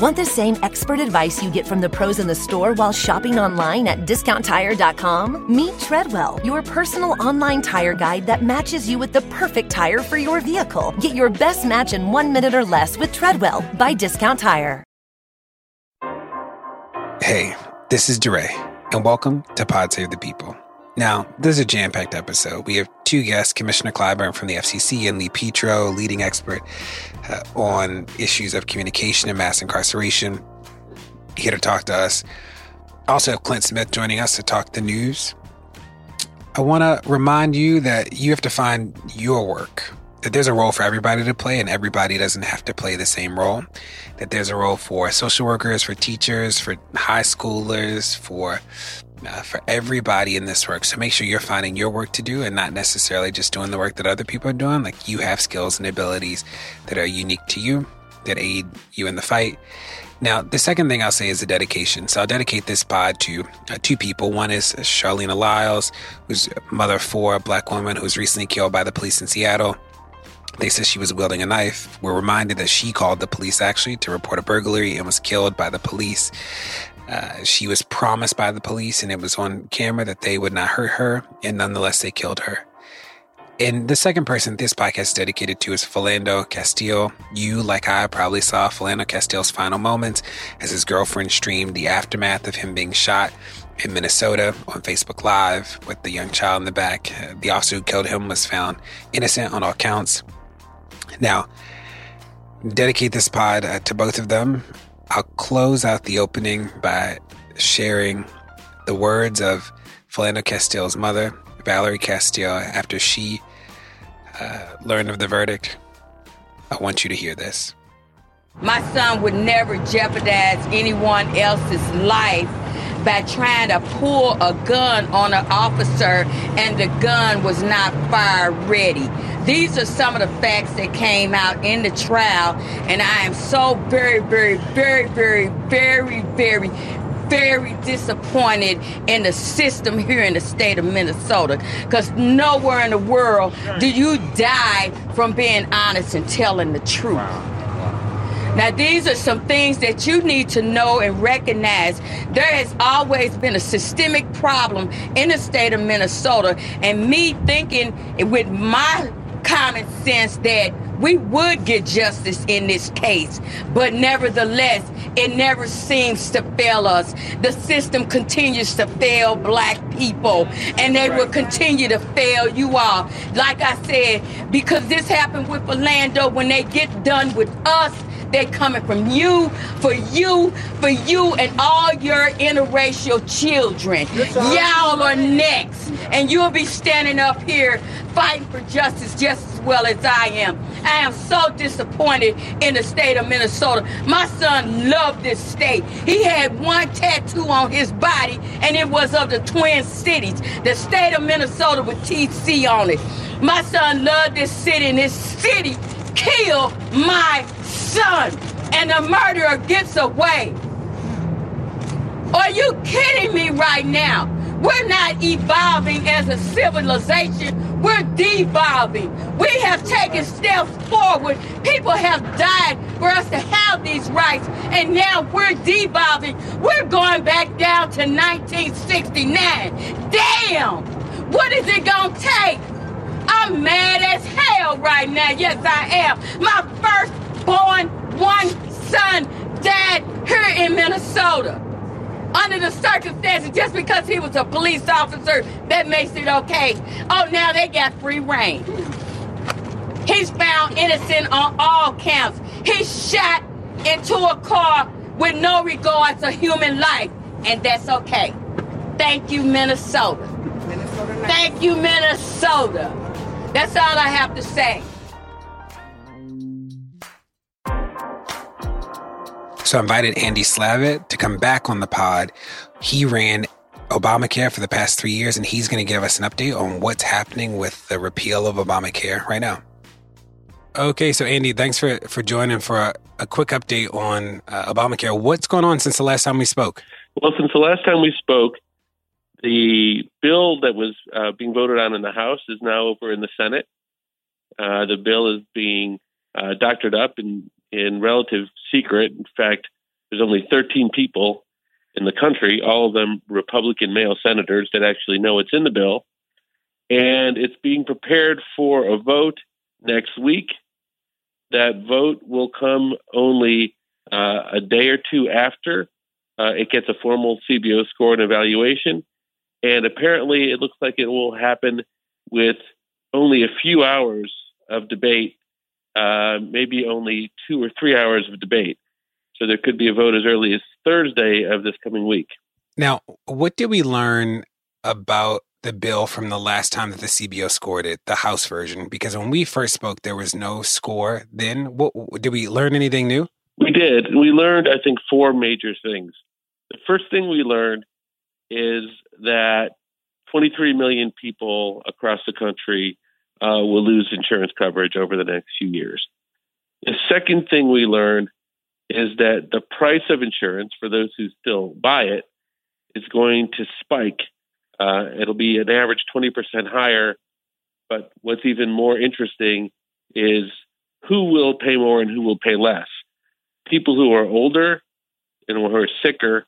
Want the same expert advice you get from the pros in the store while shopping online at discounttire.com? Meet Treadwell, your personal online tire guide that matches you with the perfect tire for your vehicle. Get your best match in 1 minute or less with Treadwell by Discount Tire. Hey, this is DeRay, and welcome to Pod Save the People. Now, this is a jam-packed episode. We have two guests, Commissioner Clyburn from the FCC and Lee Petro, leading expert on issues of communication and mass incarceration, here to talk to us. Also have Clint Smith joining us to talk the news. I want to remind you that you have to find your work, that there's a role for everybody to play, and everybody doesn't have to play the same role, that there's a role for social workers, for teachers, for high schoolers, for everybody in this work. So make sure you're finding your work to do and not necessarily just doing the work that other people are doing. Like, you have skills and abilities that are unique to you, that aid you in the fight. Now, the second thing I'll say is the dedication. So I'll dedicate this pod to two people. One is Charlena Lyles, who's a mother of four, a Black woman who was recently killed by the police in Seattle. They said she was wielding a knife. We're reminded that she called the police actually to report a burglary and was killed by the police. She was promised by the police, and it was on camera, that they would not hurt her, and nonetheless they killed her. And the second person this podcast is dedicated to is Philando Castile. You, like I, probably saw Philando Castile's final moments as his girlfriend streamed the aftermath of him being shot in Minnesota on Facebook Live with the young child in the back. The officer who killed him was found innocent on all counts. Now, dedicate this pod to both of them. I'll close out the opening by sharing the words of Philando Castile's mother, Valerie Castile, after she learned of the verdict. I want you to hear this. My son would never jeopardize anyone else's life by trying to pull a gun on an officer, and the gun was not fire ready. These are some of the facts that came out in the trial, and I am so very, very, very, very, very, very, very disappointed in the system here in the state of Minnesota, because nowhere in the world do you die from being honest and telling the truth. Wow. Now, these are some things that you need to know and recognize. There has always been a systemic problem in the state of Minnesota, and me thinking with my common sense that we would get justice in this case, but nevertheless, it never seems to fail us. The system continues to fail Black people, and they will continue to fail you all. Like I said, because this happened with Orlando, when they get done with us, they're coming from you, for you, and all your interracial children. Y'all are next, and you'll be standing up here fighting for justice just as well as I am. I am so disappointed in the state of Minnesota. My son loved this state. He had one tattoo on his body, and it was of the Twin Cities, the state of Minnesota with TC on it. My son loved this city, and this city killed my son, and the murderer gets away. Are you kidding me right now? We're not evolving as a civilization. We're devolving. We have taken steps forward. People have died for us to have these rights, and now we're devolving. We're going back down to 1969. Damn! What is it gonna take? I'm mad as hell right now. Yes, I am. My first born one son died here in Minnesota under the circumstances. Just because he was a police officer, that makes it okay. Oh, now they got free reign. He's found innocent on all counts. He's shot into a car with no regard to human life, and that's okay. Thank you, Minnesota. Thank you, Minnesota. That's all I have to say. So I invited Andy Slavitt to come back on the pod. He ran Obamacare for the past 3 years, and he's going to give us an update on what's happening with the repeal of Obamacare right now. Okay, so Andy, thanks for joining for a quick update on Obamacare. What's going on since the last time we spoke? Well, since the last time we spoke, the bill that was being voted on in the House is now over in the Senate. The bill is being doctored up in relative secret. In fact, There's only 13 people in the country, all of them Republican male senators, that actually know it's in the bill. And it's being prepared for a vote next week. That vote will come only a day or two after it gets a formal CBO score and evaluation. And apparently it looks like it will happen with only a few hours of debate, maybe only 2 or 3 hours of debate. So there could be a vote as early as Thursday of this coming week. Now, what did we learn about the bill from the last time that the CBO scored it, the House version? Because when we first spoke, there was no score then. Did we learn anything new? We did. We learned, I think, four major things. The first thing we learned is that 23 million people across the country will lose insurance coverage over the next few years. The second thing we learned is that the price of insurance for those who still buy it is going to spike. It'll be an average 20% higher. But what's even more interesting is who will pay more and who will pay less. People who are older and who are sicker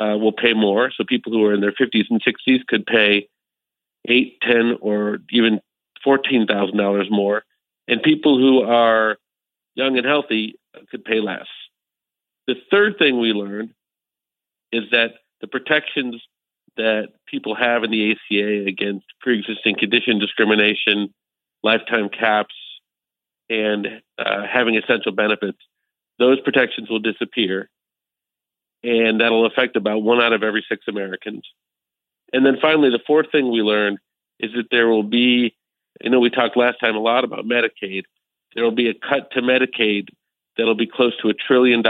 will pay more. So people who are in their 50s and 60s could pay $8, $10, or even $14,000 more. And people who are young and healthy could pay less. The third thing we learned is that the protections that people have in the ACA against pre-existing condition discrimination, lifetime caps, and having essential benefits, those protections will disappear. And that'll affect about 1 out of every 6 Americans. And then finally, the fourth thing we learned is that there will be, I know we talked last time a lot about Medicaid, there will be a cut to Medicaid that'll be close to $1 trillion.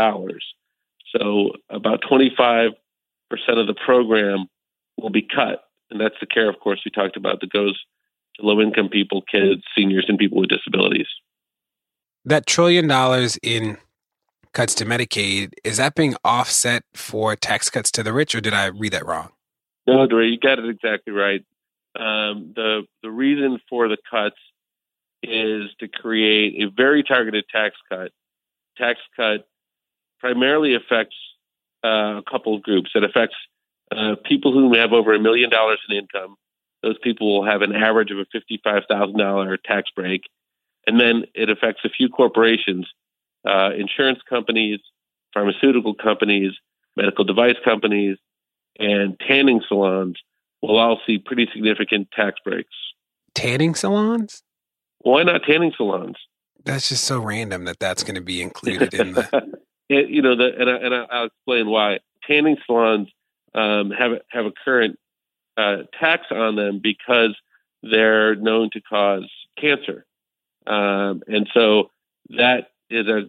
So about 25% of the program will be cut. And that's the care, of course, we talked about, that goes to low-income people, kids, seniors, and people with disabilities. That $1 trillion in cuts to Medicaid, is that being offset for tax cuts to the rich, or did I read that wrong? No, DeRay, you got it exactly right. The reason for the cuts is to create a very targeted tax cut. Tax cut primarily affects a couple of groups. It affects people who have over $1 million in income. Those people will have an average of a $55,000 tax break. And then it affects a few corporations. Insurance companies, pharmaceutical companies, medical device companies, and tanning salons will all see pretty significant tax breaks. Tanning salons? Why not tanning salons? That's just so random that that's going to be included in the... I'll explain why. Tanning salons have a current tax on them because they're known to cause cancer. And so that is a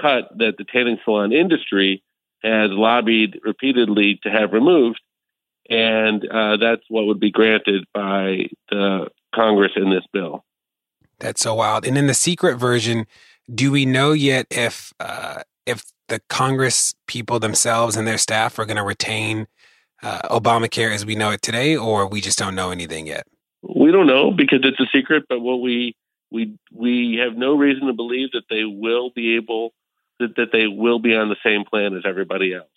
cut that the tanning salon industry has lobbied repeatedly to have removed. And that's what would be granted by the Congress in this bill. That's so wild. And in the secret version, do we know yet if the Congress people themselves and their staff are going to retain Obamacare as we know it today, or we just don't know anything yet? We don't know because it's a secret, but what we have no reason to believe that they will be able, that they will be on the same plan as everybody else.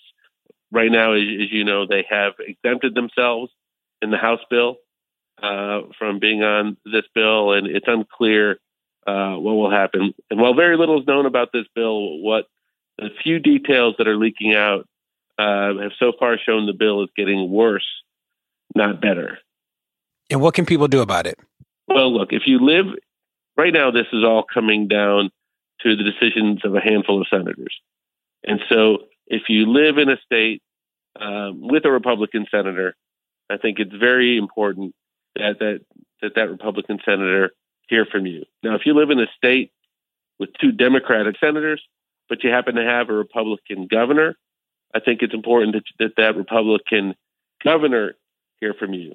Right now, as you know, they have exempted themselves in the House bill from being on this bill, and it's unclear what will happen. And while very little is known about this bill, what the few details that are leaking out have so far shown the bill is getting worse, not better. And what can people do about it? Well, look, if you live... Right now, this is all coming down to the decisions of a handful of senators. And so if you live in a state with a Republican senator, I think it's very important that that Republican senator hear from you. Now, if you live in a state with 2 Democratic senators, but you happen to have a Republican governor, I think it's important that Republican governor hear from you.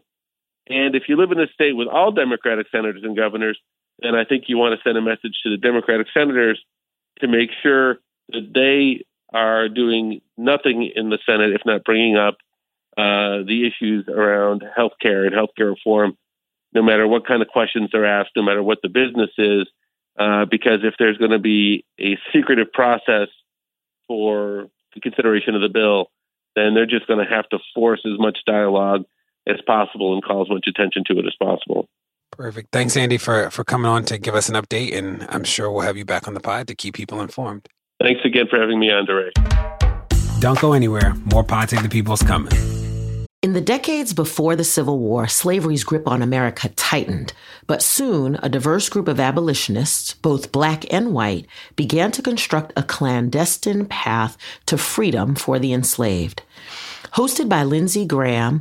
And if you live in a state with all Democratic senators and governors, and I think you want to send a message to the Democratic senators to make sure that they are doing nothing in the Senate, if not bringing up the issues around healthcare and healthcare reform, no matter what kind of questions they're asked, no matter what the business is, because if there's going to be a secretive process for consideration of the bill, then they're just going to have to force as much dialogue as possible and call as much attention to it as possible. Perfect. Thanks, Andy, for coming on to give us an update, and I'm sure we'll have you back on the pod to keep people informed. Thanks again for having me on, DeRay. Don't go anywhere. More Pod Save the People's coming. In the decades before the Civil War, slavery's grip on America tightened. But soon, a diverse group of abolitionists, both black and white, began to construct a clandestine path to freedom for the enslaved. Hosted by Lindsey Graham,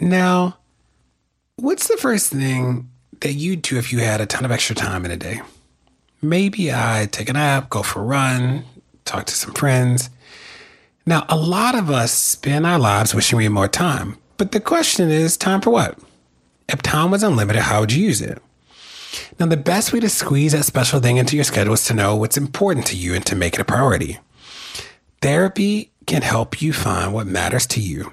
Now, what's the first thing that you'd do if you had a ton of extra time in a day? Maybe I'd take a nap, go for a run, talk to some friends. Now, a lot of us spend our lives wishing we had more time. But the question is, time for what? If time was unlimited, how would you use it? Now, the best way to squeeze that special thing into your schedule is to know what's important to you and to make it a priority. Therapy can help you find what matters to you,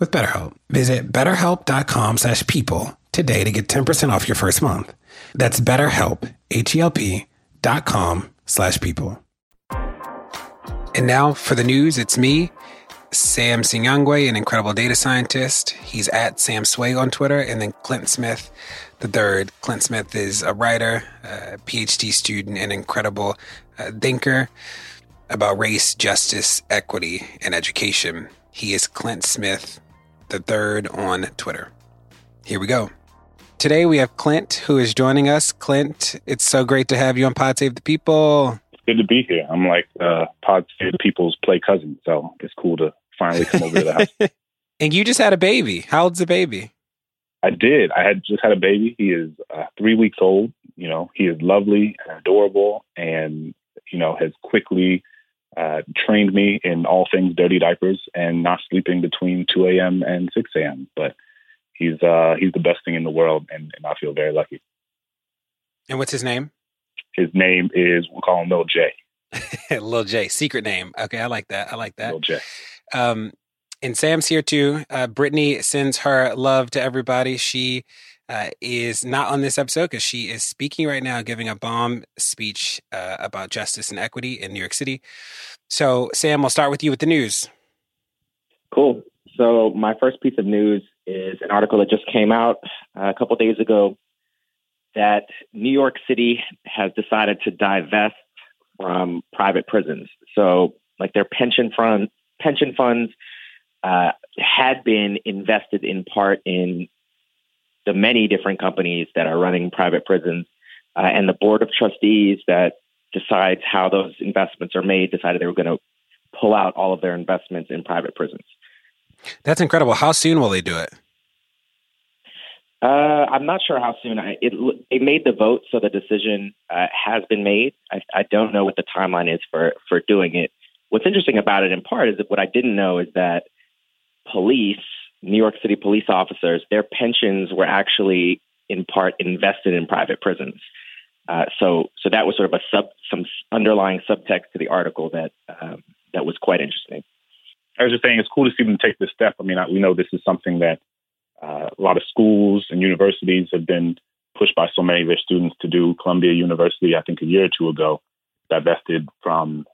with BetterHelp. Visit betterhelp.com/people today to get 10% off your first month. That's BetterHelp, BetterHelp.com/people. And now for the news, it's me, Sam Sinyangwe, an incredible data scientist. He's at Sam Sway on Twitter. And then Clint Smith, the third. Clint Smith is a writer, a PhD student, and incredible thinker about race, justice, equity, and education. He is Clint Smith, the third on Twitter. Here we go. Today we have Clint who is joining us. Clint, it's so great to have you on Pod Save the People. It's good to be here. I'm like Pod Save the People's play cousin, so it's cool to finally come over to the house. And you just had a baby. How old's the baby? I did. I just had a baby. He is 3 weeks old. You know, he is lovely and adorable, and you know has quickly trained me in all things dirty diapers and not sleeping between 2 a.m. and 6 a.m. But he's the best thing in the world, and I feel very lucky. And what's his name? His name is, we'll call him Lil J. Lil J, secret name. Okay, I like that. Lil J. And Sam's here too. Brittany sends her love to everybody. She is not on this episode because she is speaking right now, giving a bomb speech about justice and equity in New York City. So Sam, I'll start with you with the news. Cool. So my first piece of news is an article that just came out a couple days ago that New York City has decided to divest from private prisons. So like their pension funds had been invested in part in the many different companies that are running private prisons, and the board of trustees that decides how those investments are made decided they were going to pull out all of their investments in private prisons. That's incredible. How soon will they do it? I'm not sure how soon. It made the vote, so the decision has been made. I don't know what the timeline is for doing it. What's interesting about it in part is that what I didn't know is that police, New York City police officers, their pensions were actually in part invested in private prisons. So that was sort of some underlying subtext to the article that was quite interesting. I was just saying, it's cool to see them take this step. I mean, we know this is something that a lot of schools and universities have been pushed by so many of their students to do. Columbia University, I think a year or two ago, divested from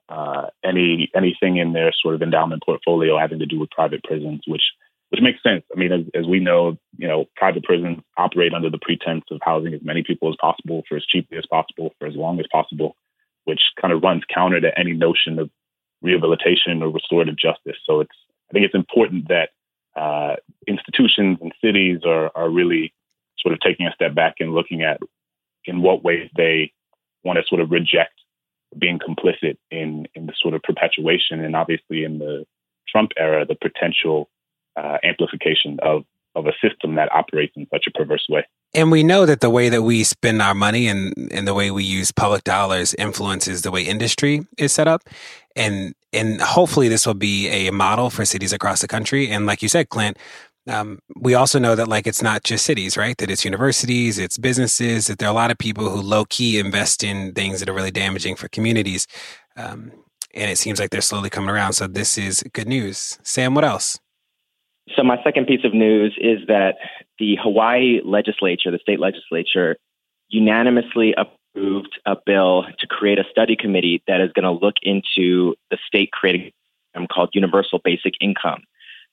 anything in their sort of endowment portfolio having to do with private prisons, which makes sense. I mean, as we know, you know, private prisons operate under the pretense of housing as many people as possible for as cheaply as possible for as long as possible, which kind of runs counter to any notion of rehabilitation or restorative justice. So I think it's important that institutions and cities are really sort of taking a step back and looking at in what ways they want to sort of reject being complicit in the sort of perpetuation and obviously in the Trump era, the potential amplification of a system that operates in such a perverse way. And we know that the way that we spend our money and the way we use public dollars influences the way industry is set up. And hopefully this will be a model for cities across the country. And like you said, Clint, we also know that, like, it's not just cities, right? That it's universities, it's businesses, that there are a lot of people who low-key invest in things that are really damaging for communities. And it seems like they're slowly coming around. So this is good news. Sam, what else? So my second piece of news is that the Hawaii legislature, the state legislature, unanimously approved a bill to create a study committee that is going to look into the state creating a program called Universal Basic Income,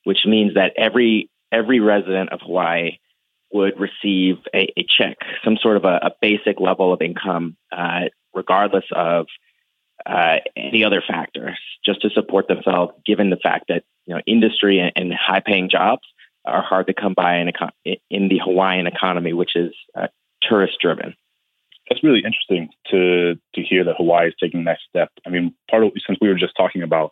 which means that every resident of Hawaii would receive a check, some sort of a basic level of income, regardless of any other factors, just to support themselves, given the fact that, you know, industry and high-paying jobs are hard to come by in the Hawaiian economy, which is tourist-driven. That's really interesting to hear that Hawaii is taking that step. I mean, since we were just talking about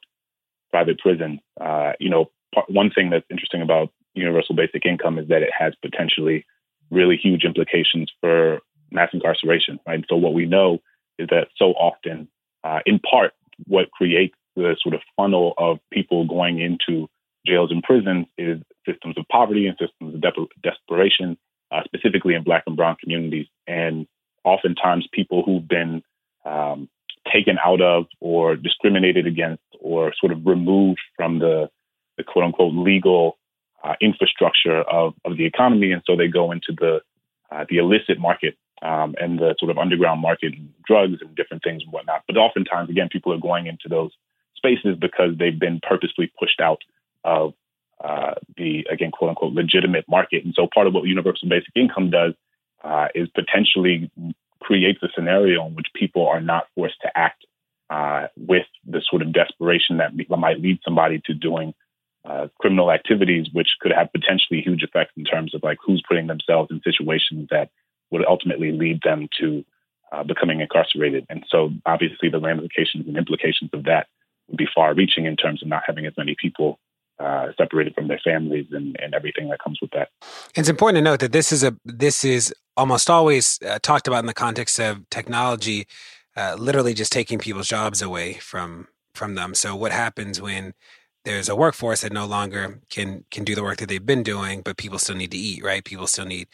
private prison, one thing that's interesting about universal basic income is that it has potentially really huge implications for mass incarceration, right? And so what we know is that so often, in part, what creates the sort of funnel of people going into jails and prisons is systems of poverty and systems of desperation, specifically in Black and brown communities. And oftentimes people who've been taken out of or discriminated against or sort of removed from the quote unquote legal infrastructure of the economy. And so they go into the illicit market and the sort of underground market, and drugs and different things and whatnot. But oftentimes, again, people are going into those spaces because they've been purposely pushed out of the, again, quote unquote, legitimate market. And so part of what universal basic income does is potentially creates a scenario in which people are not forced to act with the sort of desperation that might lead somebody to doing criminal activities, which could have potentially huge effects in terms of, like, who's putting themselves in situations that would ultimately lead them to becoming incarcerated. And so obviously the ramifications and implications of that would be far reaching in terms of not having as many people separated from their families and everything that comes with that. It's important to note that this is almost always talked about in the context of technology, literally just taking people's jobs away from them. So what happens when there's a workforce that no longer can do the work that they've been doing, but people still need to eat, right? People still need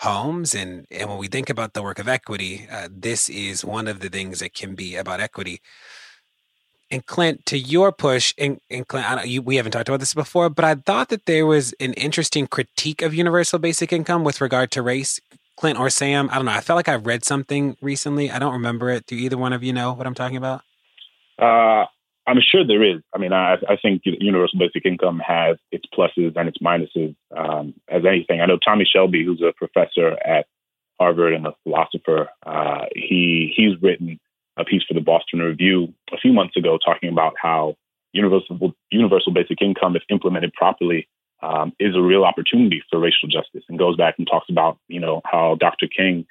homes. And when we think about the work of equity, this is one of the things that can be about equity. And Clint, to your push, and Clint, we haven't talked about this before, but I thought that there was an interesting critique of universal basic income with regard to race. Clint or Sam, I don't know. I felt like I read something recently. I don't remember it. Do either one of you know what I'm talking about? I'm sure there is. I mean, I think universal basic income has its pluses and its minuses as anything. I know Tommy Shelby, who's a professor at Harvard and a philosopher, he's written a piece for the Boston Review a few months ago talking about how universal basic income, if implemented properly, is a real opportunity for racial justice, and goes back and talks about, you know, how Dr. King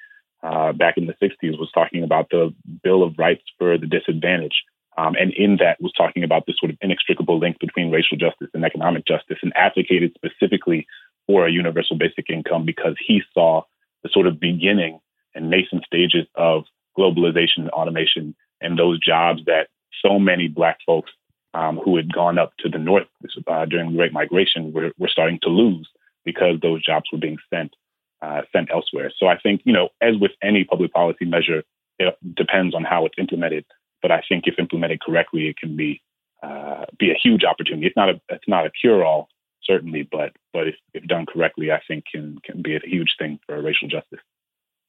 back in the 60s was talking about the Bill of Rights for the Disadvantaged. And in that was talking about this sort of inextricable link between racial justice and economic justice, and advocated specifically for a universal basic income because he saw the sort of beginning and nascent stages of globalization and automation and those jobs that so many Black folks who had gone up to the North during the Great Migration were starting to lose because those jobs were being sent elsewhere. So I think, you know, as with any public policy measure, it depends on how it's implemented. But I think if implemented correctly, it can be a huge opportunity. It's not a cure-all, certainly, but if done correctly, I think can be a huge thing for racial justice.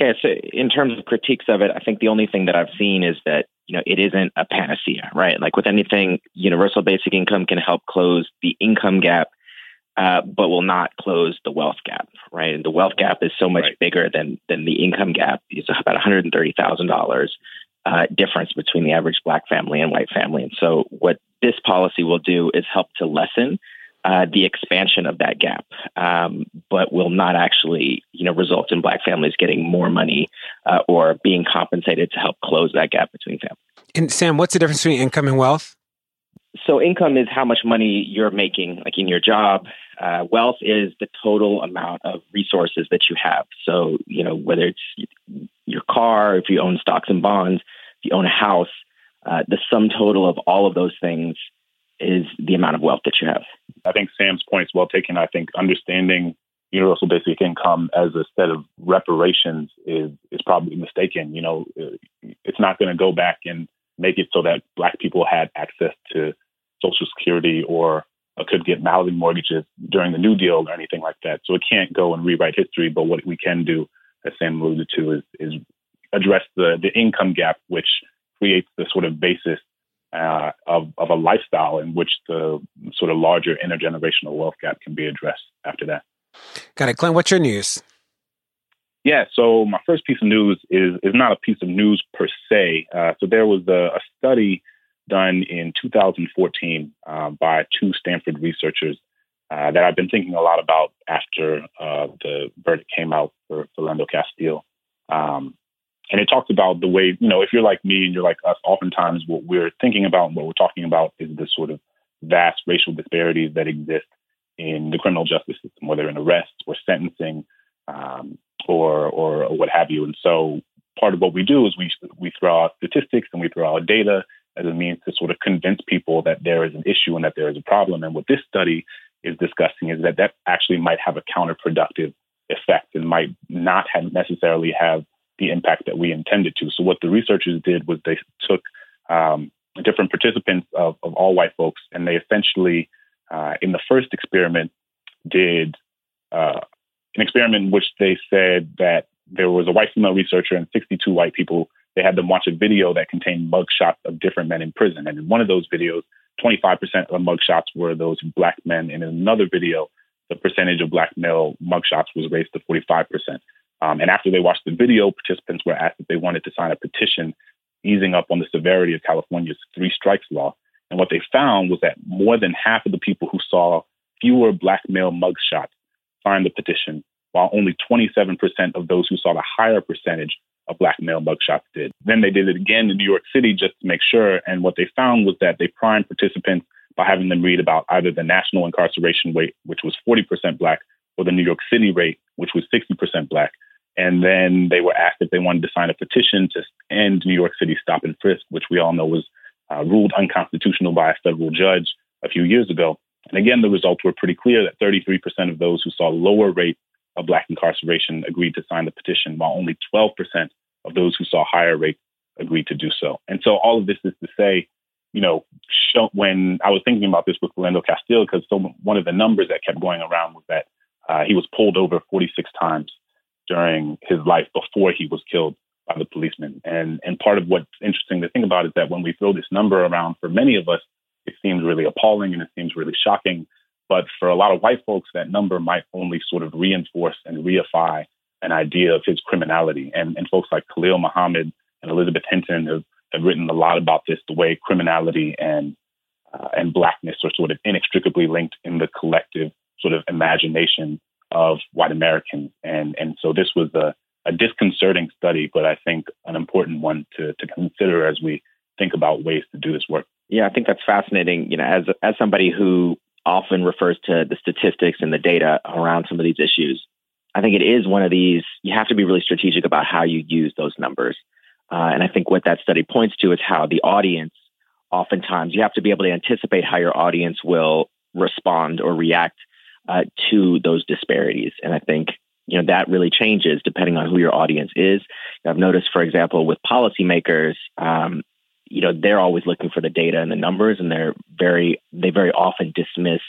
Yeah, so in terms of critiques of it, I think the only thing that I've seen is that you know, it isn't a panacea, right? Like with anything, universal basic income can help close the income gap, but will not close the wealth gap, right? And the wealth gap is so much bigger than the income gap. It's about $130,000 difference between the average Black family and white family. And so what this policy will do is help to lessen the expansion of that gap, but will not actually, result in Black families getting more money or being compensated to help close that gap between families. And Sam, what's the difference between income and wealth? So income is how much money you're making, like in your job. Wealth is the total amount of resources that you have. So, whether it's your car, if you own stocks and bonds, if you own a house, the sum total of all of those things is the amount of wealth that you have. I think Sam's point is well taken. I think understanding universal basic income as a set of reparations is probably mistaken. It's not going to go back and make it so that Black people had access to Social Security or could get housing mortgages during the New Deal or anything like that. So it can't go and rewrite history. But what we can do, as Sam alluded to, is address the income gap, which creates the sort of basis of a lifestyle in which the sort of larger intergenerational wealth gap can be addressed after that. Got it. Clint, what's your news? Yeah, so my first piece of news is not a piece of news per se. So there was a study done in 2014 by two Stanford researchers that I've been thinking a lot about after the verdict came out for Philando Castile. And it talks about the way, if you're like me and you're like us, oftentimes what we're thinking about and what we're talking about is this sort of vast racial disparities that exist in the criminal justice system, whether in arrest or sentencing or what have you. And so part of what we do is we throw out statistics and we throw out data as a means to sort of convince people that there is an issue and that there is a problem. And what this study is discussing is that actually might have a counterproductive effect and might not necessarily have the impact that we intended to. So what the researchers did was they took different participants of all white folks, and they essentially, in the first experiment, did an experiment in which they said that there was a white female researcher and 62 white people. They had them watch a video that contained mugshots of different men in prison. And in one of those videos, 25% of the mugshots were those Black men. And in another video, the percentage of Black male mugshots was raised to 45%. And after they watched the video, participants were asked if they wanted to sign a petition easing up on the severity of California's three strikes law. And what they found was that more than half of the people who saw fewer Black male mugshots signed the petition, while only 27% of those who saw the higher percentage of Black male mugshots did. Then they did it again in New York City just to make sure. And what they found was that they primed participants by having them read about either the national incarceration rate, which was 40% Black, or the New York City rate, which was 60% Black. And then they were asked if they wanted to sign a petition to end New York City stop and frisk, which we all know was ruled unconstitutional by a federal judge a few years ago. And again, the results were pretty clear that 33% of those who saw lower rates of Black incarceration agreed to sign the petition, while only 12% of those who saw higher rates agreed to do so. And so all of this is to say, when I was thinking about this with Philando Castile, because one of the numbers that kept going around was that he was pulled over 46 times during his life before he was killed by the policeman. And part of what's interesting to think about is that when we throw this number around, for many of us, it seems really appalling and it seems really shocking. But for a lot of white folks, that number might only sort of reinforce and reify an idea of his criminality. And folks like Khalil Muhammad and Elizabeth Hinton have written a lot about this, the way criminality and Blackness are sort of inextricably linked in the collective sort of imagination of white Americans. And so this was a disconcerting study, but I think an important one to consider as we think about ways to do this work. Yeah, I think that's fascinating. As somebody who often refers to the statistics and the data around some of these issues, I think it is one of these, you have to be really strategic about how you use those numbers. And I think what that study points to is how the audience, oftentimes, you have to be able to anticipate how your audience will respond or react to those disparities. And I think, that really changes depending on who your audience is. I've noticed, for example, with policymakers, they're always looking for the data and the numbers, and they very often dismiss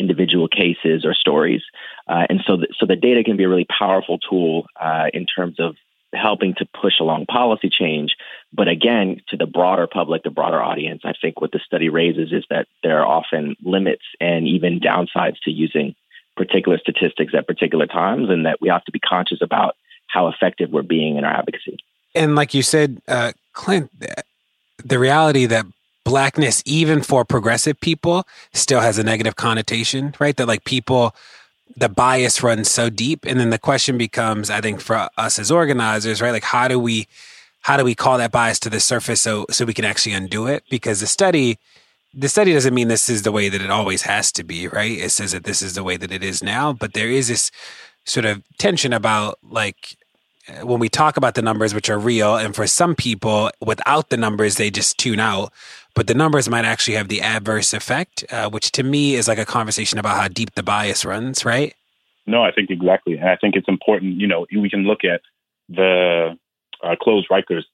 individual cases or stories. And so the data can be a really powerful tool in terms of helping to push along policy change. But again, to the broader public, the broader audience, I think what the study raises is that there are often limits and even downsides to using particular statistics at particular times, and that we have to be conscious about how effective we're being in our advocacy. And like you said, Clint, the reality that Blackness, even for progressive people, still has a negative connotation, right? That like people, the bias runs so deep. And then the question becomes, I think for us as organizers, right? Like how do we call that bias to the surface so we can actually undo it? Because the study doesn't mean this is the way that it always has to be, right? It says that this is the way that it is now, but there is this sort of tension about like, when we talk about the numbers, which are real, and for some people, without the numbers, they just tune out. But the numbers might actually have the adverse effect, which to me is like a conversation about how deep the bias runs, right? No, I think exactly. And I think it's important, you know, we can look at the Close Rikers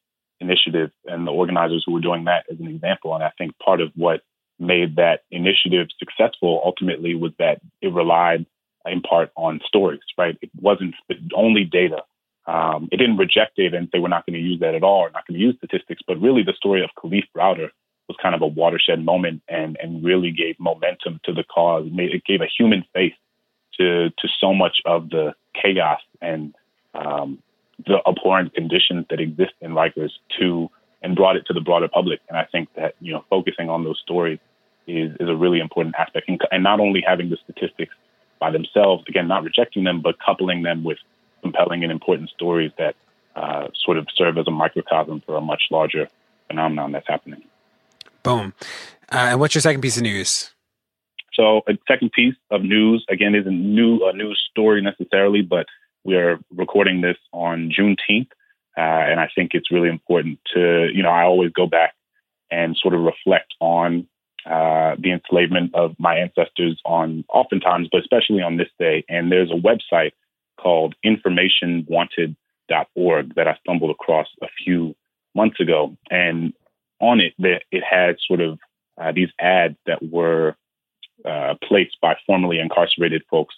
initiative and the organizers who were doing that as an example. And I think part of what made that initiative successful ultimately was that it relied in part on stories, right? It wasn't only data. It didn't reject data and say we're not going to use that at all, or not going to use statistics, but really the story of Khalif Browder was kind of a watershed moment and really gave momentum to the cause. It gave a human face to so much of the chaos and the abhorrent conditions that exist in Rikers and brought it to the broader public. And I think that, you know, focusing on those stories is a really important aspect. And not only having the statistics by themselves, again, not rejecting them, but coupling them with compelling and important stories that sort of serve as a microcosm for a much larger phenomenon that's happening. Boom. And what's your second piece of news? So a second piece of news, again, isn't a news story necessarily, but we're recording this on Juneteenth. And I think it's really important to, you know, I always go back and sort of reflect on the enslavement of my ancestors oftentimes, but especially on this day. And there's a website called informationwanted.org that I stumbled across a few months ago. And on it, it had sort of these ads that were placed by formerly incarcerated folks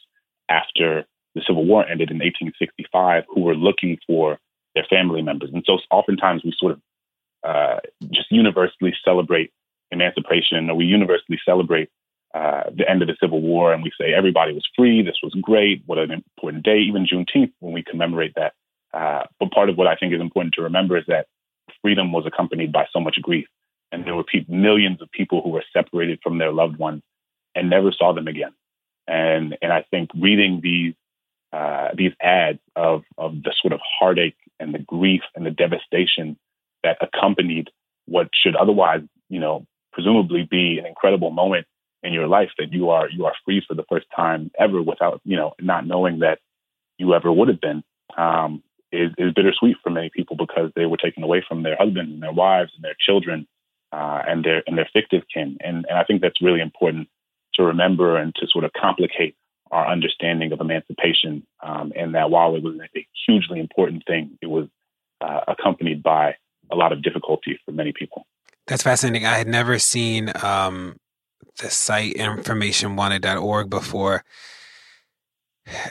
after the Civil War ended in 1865 who were looking for their family members. And so oftentimes we sort of just universally celebrate emancipation, or we universally celebrate the end of the Civil War, and we say everybody was free, this was great, what an important day, even Juneteenth when we commemorate that. But part of what I think is important to remember is that freedom was accompanied by so much grief, and there were millions of people who were separated from their loved ones and never saw them again. And I think reading these ads of the sort of heartache and the grief and the devastation that accompanied what should otherwise, you know, presumably be an incredible moment in your life, that you are free for the first time ever without, you know, not knowing that you ever would have been, is bittersweet for many people because they were taken away from their husbands and their wives and their children and their fictive kin. And I think that's really important to remember and to sort of complicate our understanding of emancipation, and that while it was a hugely important thing, it was accompanied by a lot of difficulty for many people. That's fascinating. I had never seen the site informationwanted.org before.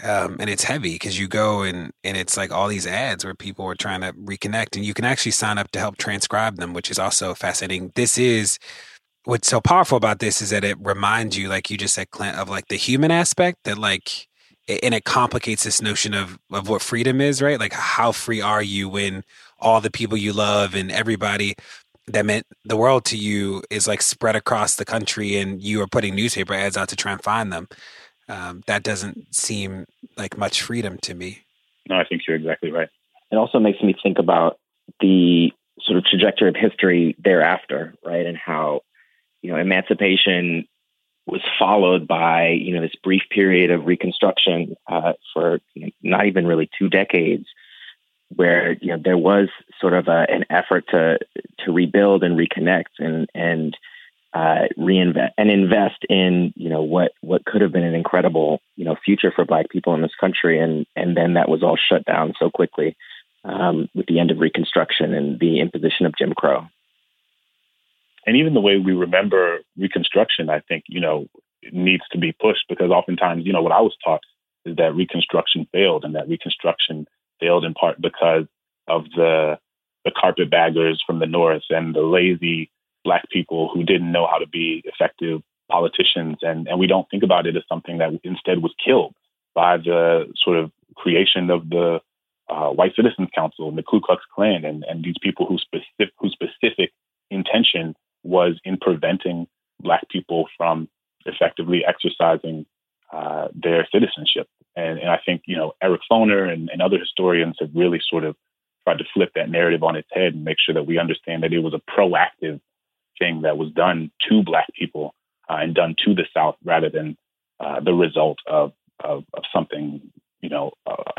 And it's heavy because you go and it's like all these ads where people are trying to reconnect, and you can actually sign up to help transcribe them, which is also fascinating. This is what's so powerful about this, is that it reminds you, like you just said, Clint, of like the human aspect that like, and it complicates this notion of what freedom is, right? Like how free are you when all the people you love and everybody that meant the world to you is like spread across the country, and you are putting newspaper ads out to try and find them. That doesn't seem like much freedom to me. No, I think you're exactly right. It also makes me think about the sort of trajectory of history thereafter, right? And how, you know, emancipation was followed by, you know, this brief period of Reconstruction for not even really 2 decades. Where, you know, there was sort of an effort to rebuild and reconnect and reinvest and invest in, you know, what could have been an incredible, you know, future for Black people in this country, and then that was all shut down so quickly with the end of Reconstruction and the imposition of Jim Crow. And even the way we remember Reconstruction, I think, you know, needs to be pushed, because oftentimes, you know, what I was taught is that Reconstruction failed, and that Reconstruction failed in part because of the carpetbaggers from the North and the lazy Black people who didn't know how to be effective politicians. And we don't think about it as something that instead was killed by the sort of creation of the White Citizens Council and the Ku Klux Klan and these people whose specific intention was in preventing Black people from effectively exercising their citizenship. And I think, you know, Eric Foner and other historians have really sort of tried to flip that narrative on its head and make sure that we understand that it was a proactive thing that was done to Black people and done to the South rather than the result of something, you know,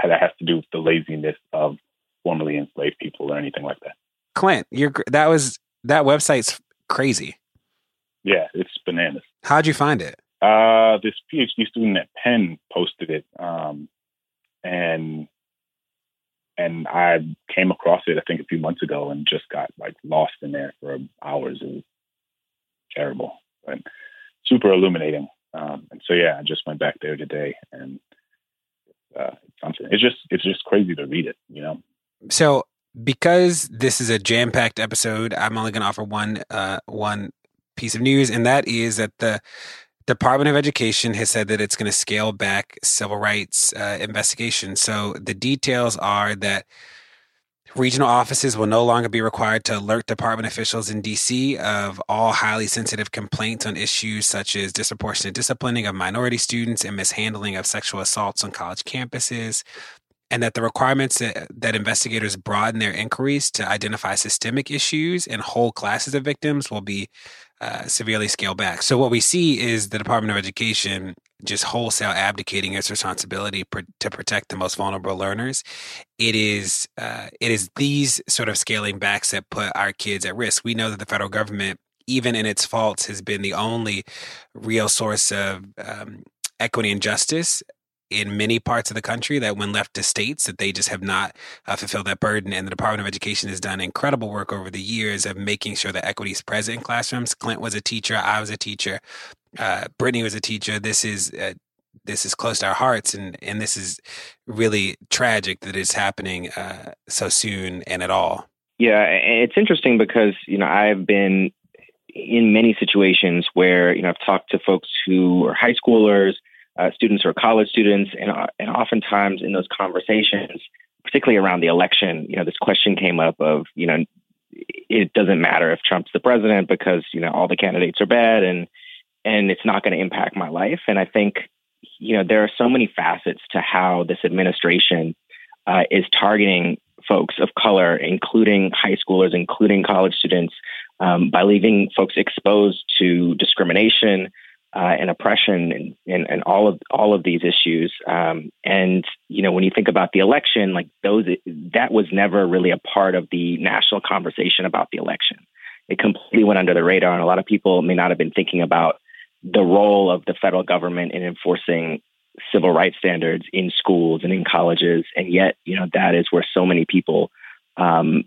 that has to do with the laziness of formerly enslaved people or anything like that. Clint, that website's crazy. Yeah, it's bananas. How'd you find it? This PhD student at Penn posted it, and I came across it, I think, a few months ago and just got like lost in there for hours. It was terrible, but super illuminating. And so, yeah, I just went back there today, and it's just crazy to read it, you know? So because this is a jam-packed episode, I'm only going to offer one piece of news, and that is that the Department of Education has said that it's going to scale back civil rights investigations. So the details are that regional offices will no longer be required to alert department officials in DC of all highly sensitive complaints on issues such as disproportionate disciplining of minority students and mishandling of sexual assaults on college campuses, and that the requirements that investigators broaden their inquiries to identify systemic issues and whole classes of victims will be severely scaled back. So what we see is the Department of Education just wholesale abdicating its responsibility to protect the most vulnerable learners. It is these sort of scaling backs that put our kids at risk. We know that the federal government, even in its faults, has been the only real source of equity and justice in many parts of the country, that when left to states, that they just have not fulfilled that burden. And the Department of Education has done incredible work over the years of making sure that equity is present in classrooms. Clint was a teacher. I was a teacher. Brittany was a teacher. This is close to our hearts. And this is really tragic that it's happening so soon and at all. Yeah. It's interesting because, you know, I've been in many situations where, you know, I've talked to folks who are high schoolers, students or college students, and oftentimes in those conversations, particularly around the election, you know, this question came up of, you know, it doesn't matter if Trump's the president because, you know, all the candidates are bad and it's not going to impact my life. And I think, you know, there are so many facets to how this administration is targeting folks of color, including high schoolers, including college students, by leaving folks exposed to discrimination, and oppression and all of these issues. And, you know, when you think about the election, like that was never really a part of the national conversation about the election. It completely went under the radar. And a lot of people may not have been thinking about the role of the federal government in enforcing civil rights standards in schools and in colleges. And yet, you know, that is where so many people find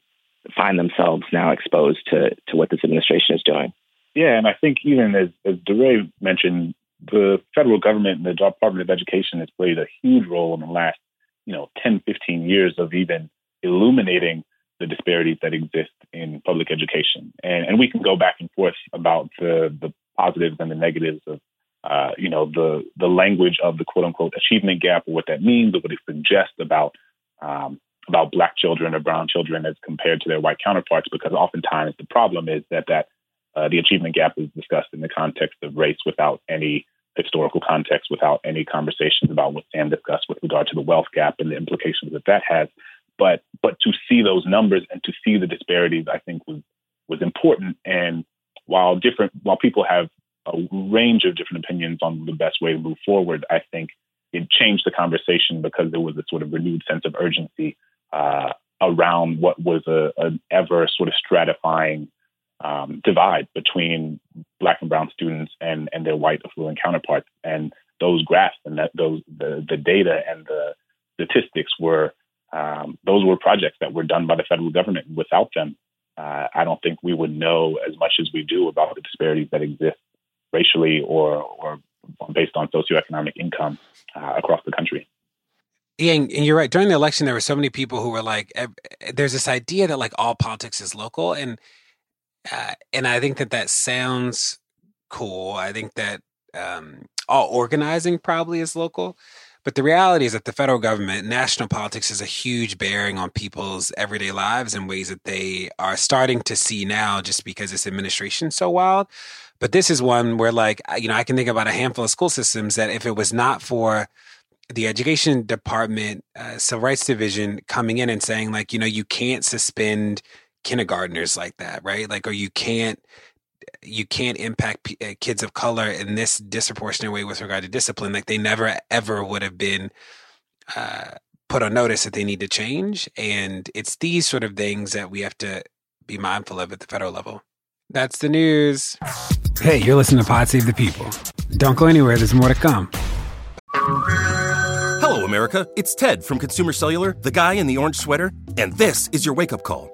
themselves now exposed to what this administration is doing. Yeah, and I think even as DeRay mentioned, the federal government and the Department of Education has played a huge role in the last, you know, 10, 15 years of even illuminating the disparities that exist in public education. And we can go back and forth about the positives and the negatives of, you know, the language of the quote-unquote achievement gap, or what that means, or what it suggests about Black children or brown children as compared to their white counterparts, because oftentimes the problem is that the achievement gap is discussed in the context of race without any historical context, without any conversations about what Sam discussed with regard to the wealth gap and the implications that that has. But to see those numbers and to see the disparities, I think was important. And while people have a range of different opinions on the best way to move forward, I think it changed the conversation because there was a sort of renewed sense of urgency around what was an ever sort of stratifying divide between Black and brown students and their white affluent counterparts. And those graphs and the data and the statistics were projects that were done by the federal government. Without them, I don't think we would know as much as we do about the disparities that exist racially or based on socioeconomic income across the country. Yeah, and you're right. During the election, there were so many people who were like, there's this idea that like all politics is local. And I think that sounds cool. I think that all organizing probably is local. But the reality is that the federal government, national politics is a huge bearing on people's everyday lives in ways that they are starting to see now just because this administration is so wild. But this is one where like, you know, I can think about a handful of school systems that if it was not for the education department, civil rights division coming in and saying like, you know, you can't suspend kindergartners like that, right? Like, or you can't impact kids of color in this disproportionate way with regard to discipline. Like they never, ever would have been put on notice that they need to change. And it's these sort of things that we have to be mindful of at the federal level. That's the news. Hey, you're listening to Pod Save the People. Don't go anywhere. There's more to come. Hello, America. It's Ted from Consumer Cellular, the guy in the orange sweater. And this is your wake-up call.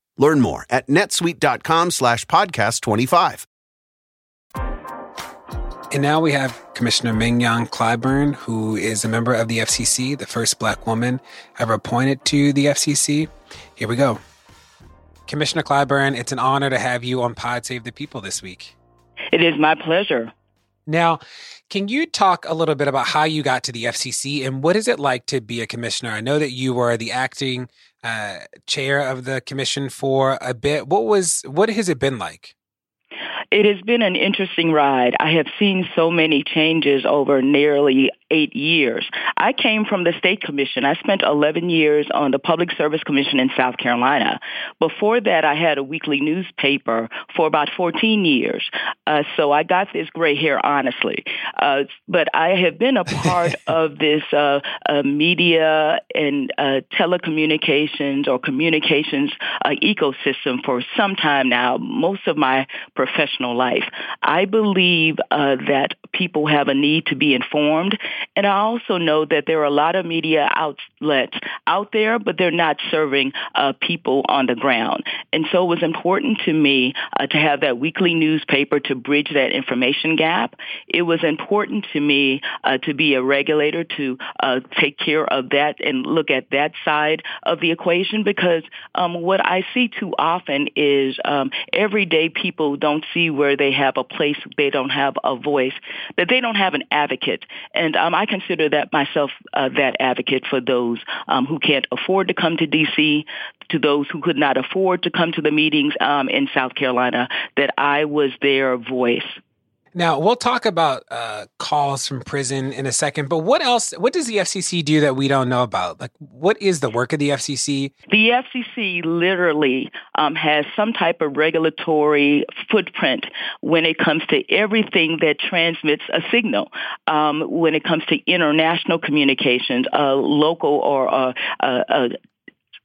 Learn more at netsuite.com/podcast25. And now we have Commissioner Clyburn Clyburn, who is a member of the FCC, the first Black woman ever appointed to the FCC. Here we go. Commissioner Clyburn, it's an honor to have you on Pod Save the People this week. It is my pleasure. Now, can you talk a little bit about how you got to the FCC and what is it like to be a commissioner? I know that you were the acting chair of the commission for a bit. What has it been like? It has been an interesting ride. I have seen so many changes over nearly 8 years. I came from the State Commission. I spent 11 years on the Public Service Commission in South Carolina. Before that, I had a weekly newspaper for about 14 years. So I got this gray hair, honestly. But I have been a part of this media and telecommunications or communications ecosystem for some time now, most of my professional life. I believe that people have a need to be informed, and I also know that there are a lot of media outlets out there, but they're not serving people on the ground. And so it was important to me to have that weekly newspaper to bridge that information gap. It was important to me to be a regulator, to take care of that and look at that side of the equation, because what I see too often is everyday people don't see where they have a place, they don't have a voice, that they don't have an advocate. And I consider that myself that advocate for those who can't afford to come to D.C., to those who could not afford to come to the meetings in South Carolina, that I was their voice. Now, we'll talk about calls from prison in a second, but what else? What does the FCC do that we don't know about? Like, what is the work of the FCC? The FCC literally has some type of regulatory footprint when it comes to everything that transmits a signal, when it comes to international communications, local or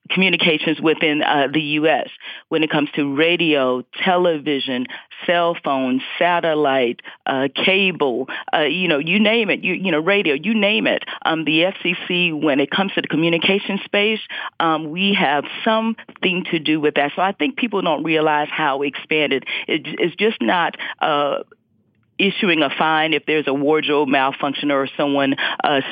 communications within the U.S. when it comes to radio, television, cell phone, satellite, cable, you name it, radio, you name it. The FCC, when it comes to the communication space, we have something to do with that. So I think people don't realize how expanded. It's just not issuing a fine if there's a wardrobe malfunction or someone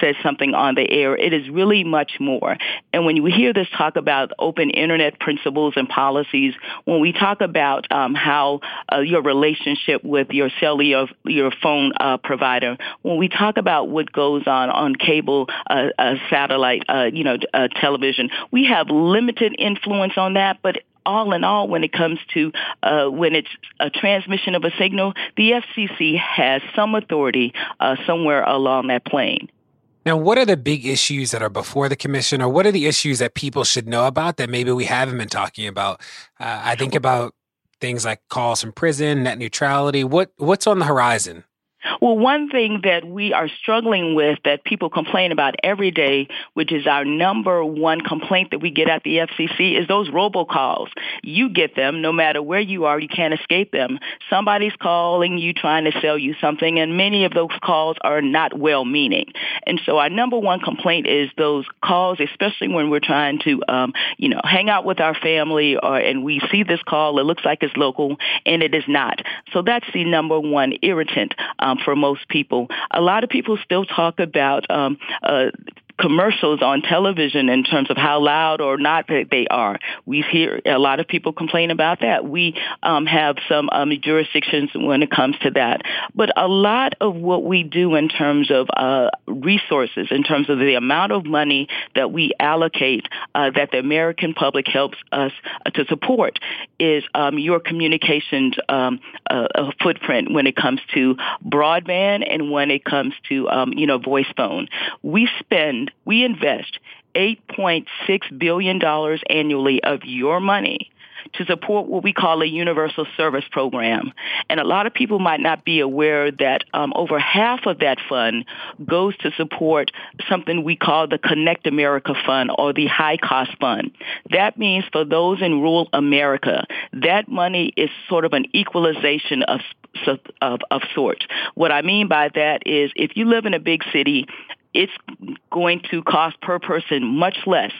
says something on the air. It is really much more. And when you hear this talk about open internet principles and policies, when we talk about how your relationship with your cellular, your phone provider, when we talk about what goes on cable, satellite, television, we have limited influence on that, but all in all, when it comes to when it's a transmission of a signal, the FCC has some authority somewhere along that plane. Now, what are the big issues that are before the commission, or what are the issues that people should know about that maybe we haven't been talking about? I think about things like calls from prison, net neutrality. What's on the horizon? Well, one thing that we are struggling with that people complain about every day, which is our number one complaint that we get at the FCC, is those robocalls. You get them no matter where you are. You can't escape them. Somebody's calling you trying to sell you something, and many of those calls are not well-meaning. And so our number one complaint is those calls, especially when we're trying to, hang out with our family, and we see this call. It looks like it's local, and it is not. So that's the number one irritant for most people. A lot of people still talk about commercials on television in terms of how loud or not they are. We hear a lot of people complain about that. We have some jurisdictions when it comes to that. But a lot of what we do in terms of resources, in terms of the amount of money that we allocate that the American public helps us to support, is your communications footprint when it comes to broadband and when it comes to voice phone. We invest $8.6 billion annually of your money to support what we call a universal service program. And a lot of people might not be aware that over half of that fund goes to support something we call the Connect America Fund, or the High Cost Fund. That means for those in rural America, that money is sort of an equalization of sorts. What I mean by that is if you live in a big city, it's going to cost per person much less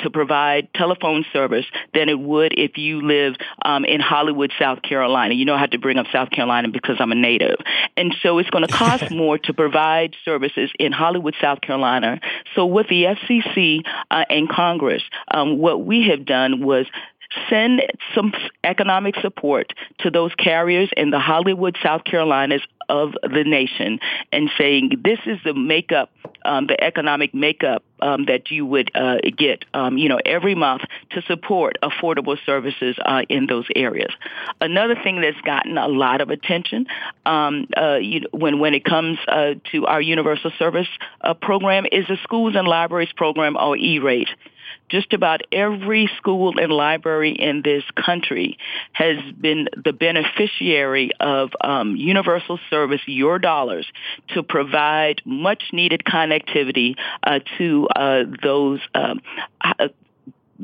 to provide telephone service than it would if you lived in Hollywood, South Carolina. You know, I had to bring up South Carolina because I'm a native. And so it's going to cost more to provide services in Hollywood, South Carolina. So with the FCC and Congress, what we have done was send some economic support to those carriers in the Hollywood, South Carolinas of the nation, and saying this is the makeup, the economic makeup that you would get, every month to support affordable services in those areas. Another thing that's gotten a lot of attention when it comes to our universal service program is the Schools and Libraries Program, or E-Rate. Just about every school and library in this country has been the beneficiary of universal service, your dollars, to provide much-needed connectivity to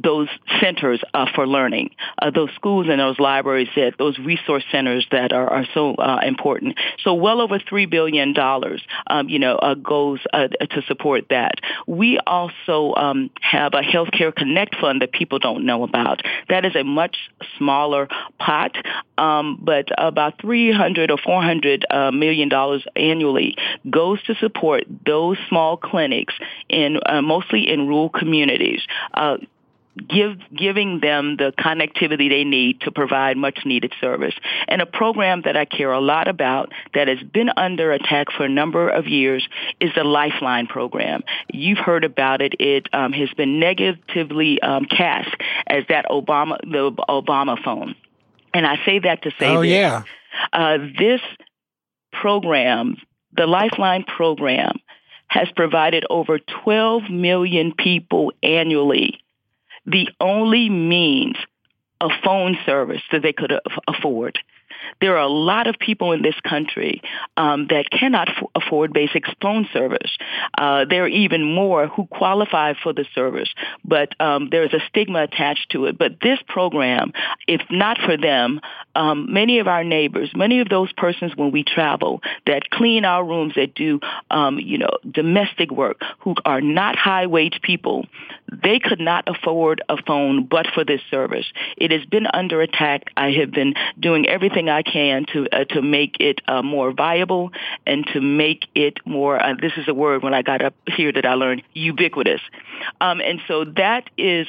those centers for learning, those schools and those libraries, that those resource centers that are so important. So well over $3 billion, goes to support that. We also have a Healthcare Connect Fund that people don't know about. That is a much smaller pot, but about $300 or $400 million annually goes to support those small clinics in mostly in rural communities, giving them the connectivity they need to provide much-needed service. And a program that I care a lot about that has been under attack for a number of years is the Lifeline program. You've heard about it. It has been negatively cast as the Obama phone. And I say that to say this program, the Lifeline program, has provided over 12 million people annually the only means a phone service that they could afford. There are a lot of people in this country that cannot afford basic phone service. There are even more who qualify for the service, but there is a stigma attached to it. But this program, if not for them, many of our neighbors, many of those persons when we travel that clean our rooms, that do domestic work, who are not high-wage people, they could not afford a phone but for this service. It has been under attack. I have been doing everything I can to make it more viable and to make it more, this is a word when I got up here that I learned, ubiquitous. And so that is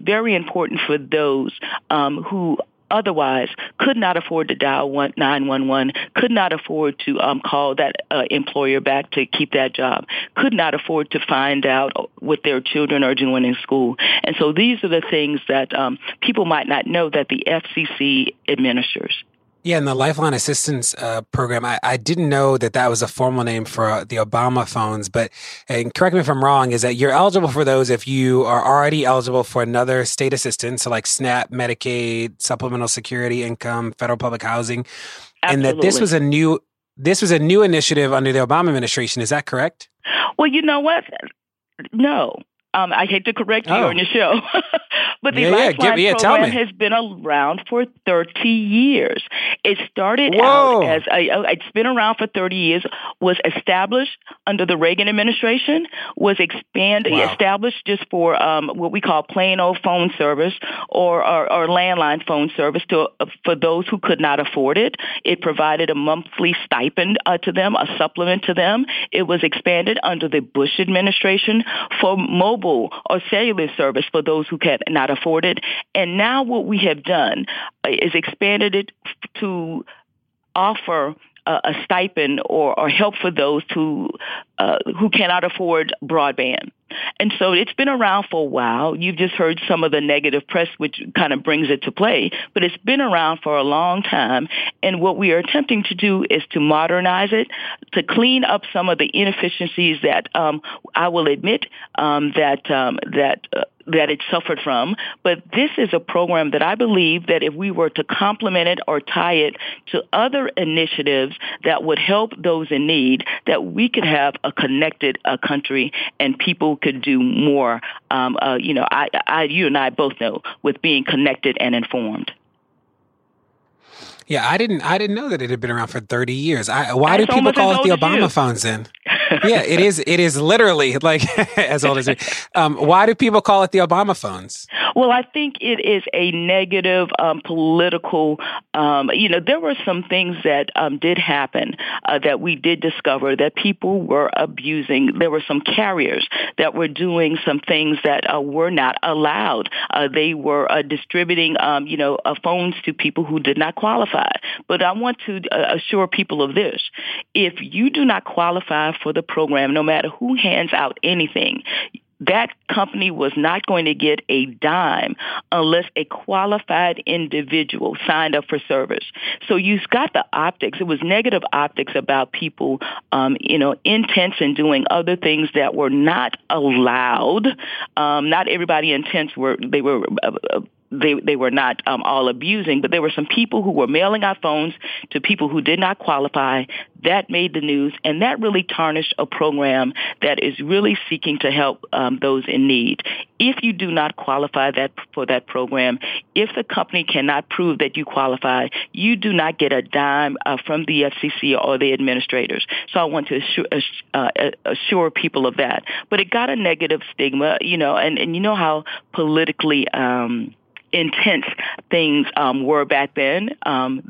very important for those who otherwise could not afford to dial 911, could not afford to call that employer back to keep that job, could not afford to find out what their children are doing in school. And so these are the things that people might not know that the FCC administers. Yeah, and the Lifeline Assistance Program, I didn't know that was a formal name for the Obama phones, but, and correct me if I'm wrong, is that you're eligible for those if you are already eligible for another state assistance, so like SNAP, Medicaid, Supplemental Security Income, federal public housing. Absolutely. And that this was a new initiative under the Obama administration. Is that correct? Well, you know what? No. I hate to correct you on your show, but the Lifeline program has been around for 30 years. It started out as it's been around for 30 years, was established under the Reagan administration, was expanded, established just for what we call plain old phone service or landline phone service for those who could not afford it. It provided a monthly stipend to them, a supplement to them. It was expanded under the Bush administration for mobile or cellular service for those who cannot afford it. And now what we have done is expanded it to offer a stipend or help for those who cannot afford broadband. And so it's been around for a while. You've just heard some of the negative press, which kind of brings it to play. But it's been around for a long time. And what we are attempting to do is to modernize it, to clean up some of the inefficiencies that I will admit that it suffered from. But this is a program that I believe that if we were to complement it or tie it to other initiatives that would help those in need, that we could have a connected country and people could do more. You and I both know with being connected and informed. Yeah, I didn't know that it had been around for 30 years. Why do people call it the Obama phones then? Yeah, it is literally like as old as it. Why do people call it the Obama phones? Well, I think it is a negative political, there were some things that did happen that we did discover that people were abusing. There were some carriers that were doing some things that were not allowed. They were distributing, phones to people who did not qualify. But I want to assure people of this. If you do not qualify for the program, no matter who hands out anything, that company was not going to get a dime unless a qualified individual signed up for service. So you've got the optics. It was negative optics about people, intense in doing other things that were not allowed. Not everybody intense They were not all abusing, but there were some people who were mailing out phones to people who did not qualify. That made the news, and that really tarnished a program that is really seeking to help those in need. If you do not qualify for that program, if the company cannot prove that you qualify, you do not get a dime from the FCC or the administrators. So I want to assure people of that. But it got a negative stigma, and you know how politically intense things were back then.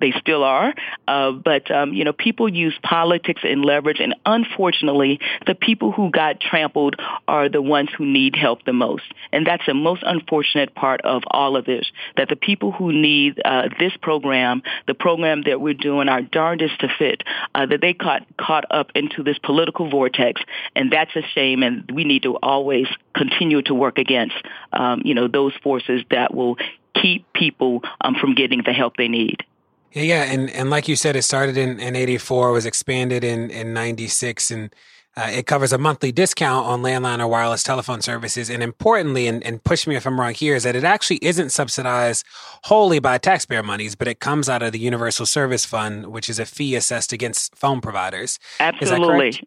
They still are. But people use politics and leverage, and unfortunately, the people who got trampled are the ones who need help the most. And that's the most unfortunate part of all of this, that the people who need this program, the program that we're doing our darndest to fit, that they caught up into this political vortex, and that's a shame, and we need to always continue to work against, those forces that will keep people from getting the help they need. Yeah, and like you said, it started in 84, was expanded in 96, and It covers a monthly discount on landline or wireless telephone services. And importantly, and push me if I'm wrong here, is that it actually isn't subsidized wholly by taxpayer monies, but it comes out of the Universal Service Fund, which is a fee assessed against phone providers. Absolutely.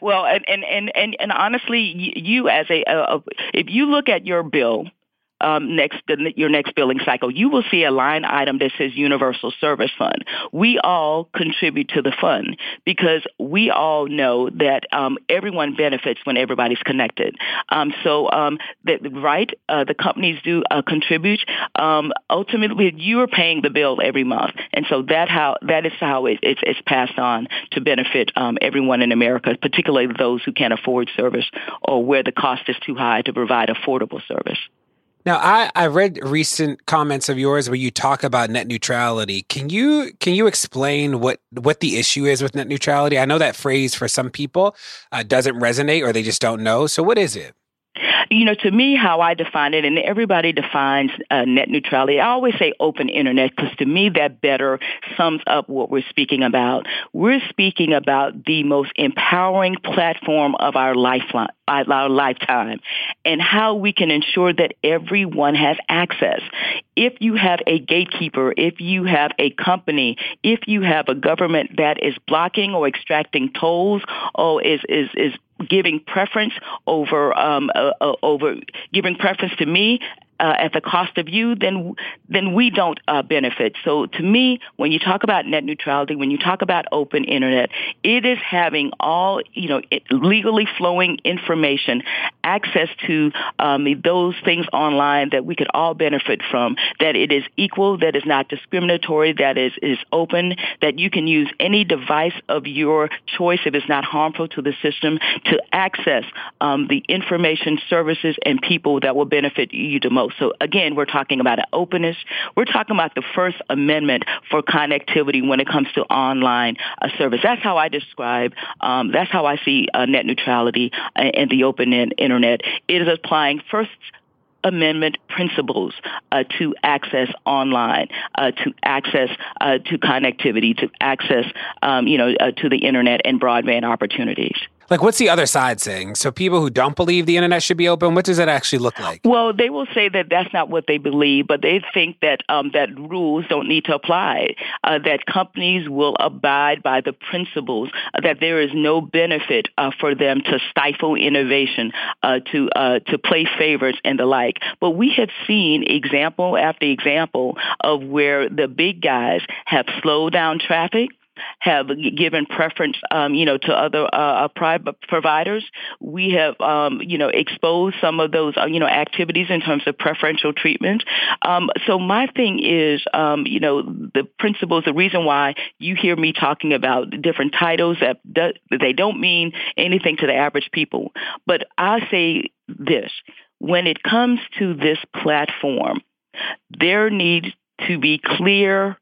Well, and honestly, you as a if you look at your bill, your next billing cycle, you will see a line item that says Universal Service Fund. We all contribute to the fund because we all know that everyone benefits when everybody's connected. The companies do contribute. Ultimately, you are paying the bill every month, and so that is how it's passed on to benefit everyone in America, particularly those who can't afford service or where the cost is too high to provide affordable service. Now, I read recent comments of yours where you talk about net neutrality. Can you explain what the issue is with net neutrality? I know that phrase for some people doesn't resonate or they just don't know. So what is it? You know, to me, how I define it, and everybody defines net neutrality, I always say open internet because to me that better sums up what we're speaking about. We're speaking about the most empowering platform of our lifetime and how we can ensure that everyone has access. If you have a gatekeeper, if you have a company, if you have a government that is blocking or extracting tolls or is giving preference over giving preference to me at the cost of you, then we don't benefit. So to me, when you talk about net neutrality, when you talk about open internet, it is having all, legally flowing information, access to those things online that we could all benefit from, that it is equal, that is not discriminatory, that is open, that you can use any device of your choice if it's not harmful to the system to access the information, services, and people that will benefit you the most. So again, we're talking about openness. We're talking about the First Amendment for connectivity when it comes to online service. That's how I describe. That's how I see net neutrality and the open internet. It is applying First Amendment principles to access online, to access to connectivity, to access to the internet and broadband opportunities. Like, what's the other side saying? So people who don't believe the internet should be open, what does that actually look like? Well, they will say that that's not what they believe, but they think that that rules don't need to apply, that companies will abide by the principles, that there is no benefit for them to stifle innovation, to play favorites and the like. But we have seen example after example of where the big guys have slowed down traffic, have given preference, to other private providers. We have, exposed some of those, activities in terms of preferential treatment. So my thing is, the principles, the reason why you hear me talking about different titles that they don't mean anything to the average people. But I say this, when it comes to this platform, there needs to be clear,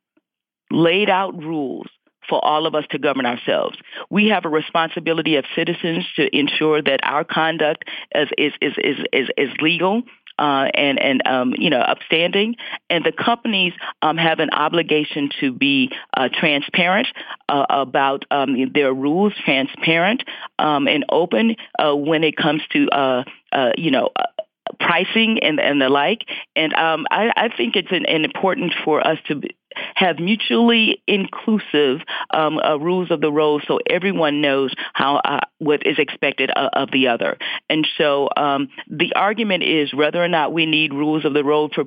laid out rules for all of us to govern ourselves. We have a responsibility as citizens to ensure that our conduct is legal and upstanding. And the companies have an obligation to be transparent about their rules, transparent and open when it comes to pricing and the like. And I think it's an important for us to have mutually inclusive rules of the road, so everyone knows how what is expected of the other. And so the argument is whether or not we need rules of the road for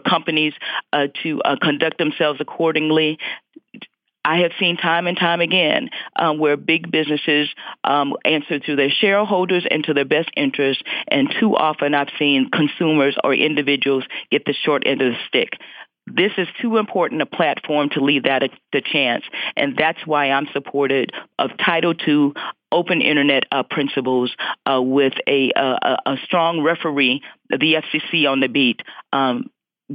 companies to conduct themselves accordingly. I have seen time and time again where big businesses answer to their shareholders and to their best interest, and too often I've seen consumers or individuals get the short end of the stick. This is too important a platform to leave that the chance, and that's why I'm supportive of Title II open internet principles with a strong referee, the FCC on the beat,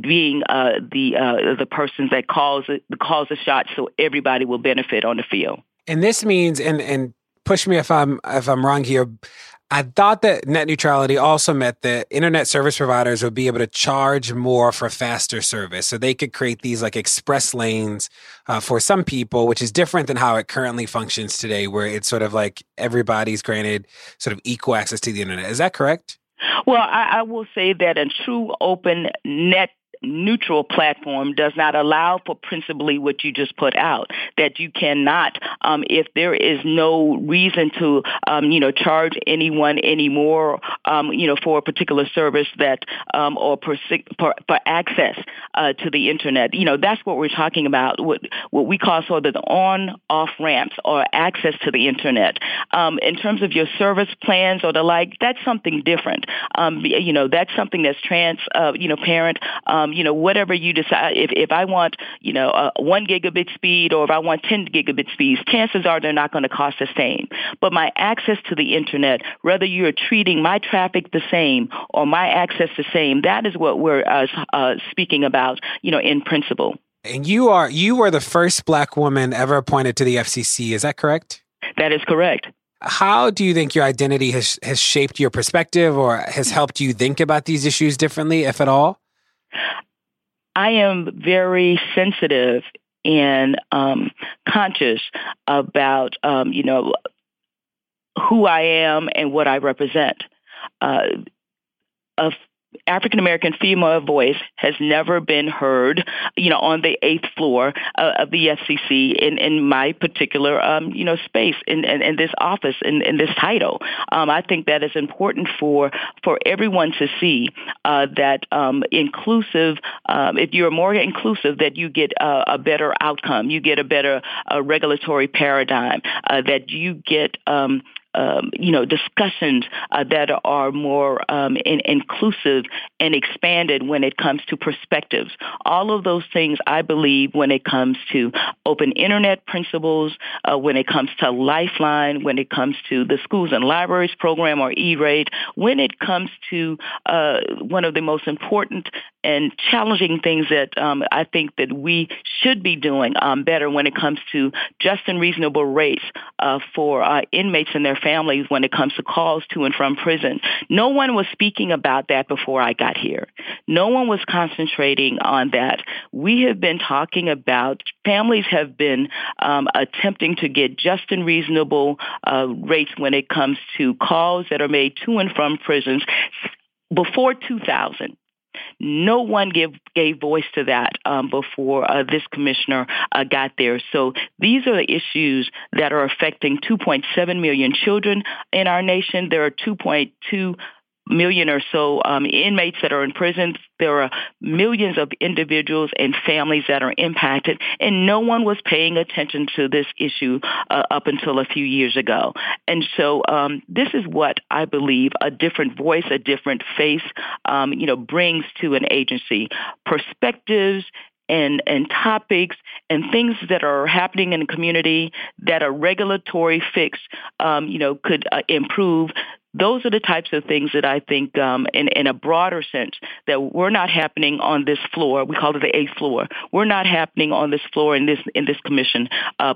being the person that calls the shots, so everybody will benefit on the field. And this means, and push me if I'm wrong here, I thought that net neutrality also meant that internet service providers would be able to charge more for faster service. So they could create these like express lanes for some people, which is different than how it currently functions today, where it's sort of like everybody's granted sort of equal access to the internet. Is that correct? Well, I will say that a true open net neutral platform does not allow for principally what you just put out, that you cannot, if there is no reason to, charge anyone anymore, for a particular service that, or for access to the internet. You know, that's what we're talking about, what we call sort of the on-off ramps or access to the internet. In terms of your service plans or the like, that's something different. That's something that's transparent. Whatever you decide, if I want, 1 gigabit speed or if I want 10 gigabit speeds, chances are they're not going to cost the same. But my access to the internet, whether you're treating my traffic the same or my access the same, that is what we're speaking about, in principle. And you were the first Black woman ever appointed to the FCC. Is that correct? That is correct. How do you think your identity has shaped your perspective or has helped you think about these issues differently, if at all? I am very sensitive and conscious about, who I am and what I represent. Of African-American female voice has never been heard, on the 8th floor of the FCC in my particular, space, in this office, in this title. I think that is important for everyone to see that inclusive, if you're more inclusive, that you get a better outcome, you get a better regulatory paradigm, that you get discussions that are more inclusive and expanded when it comes to perspectives. All of those things, I believe, when it comes to open internet principles, when it comes to Lifeline, when it comes to the Schools and Libraries Program or E-Rate, when it comes to one of the most important and challenging things that I think that we should be doing better when it comes to just and reasonable rates for inmates and their families when it comes to calls to and from prison. No one was speaking about that before I got here. No one was concentrating on that. We have been talking about, families have been attempting to get just and reasonable rates when it comes to calls that are made to and from prisons before 2000. No one gave voice to that before this commissioner got there. So these are the issues that are affecting 2.7 million children in our nation. There are 2.2 million or so inmates that are in prison. There are millions of individuals and families that are impacted, and no one was paying attention to this issue up until a few years ago. And so this is what I believe a different voice, a different face, brings to an agency. Perspectives and topics and things that are happening in the community that a regulatory fix, could improve. Those are the types of things that I think, in a broader sense, that were not happening on this floor. We call it the 8th floor. We're not happening on this floor in this commission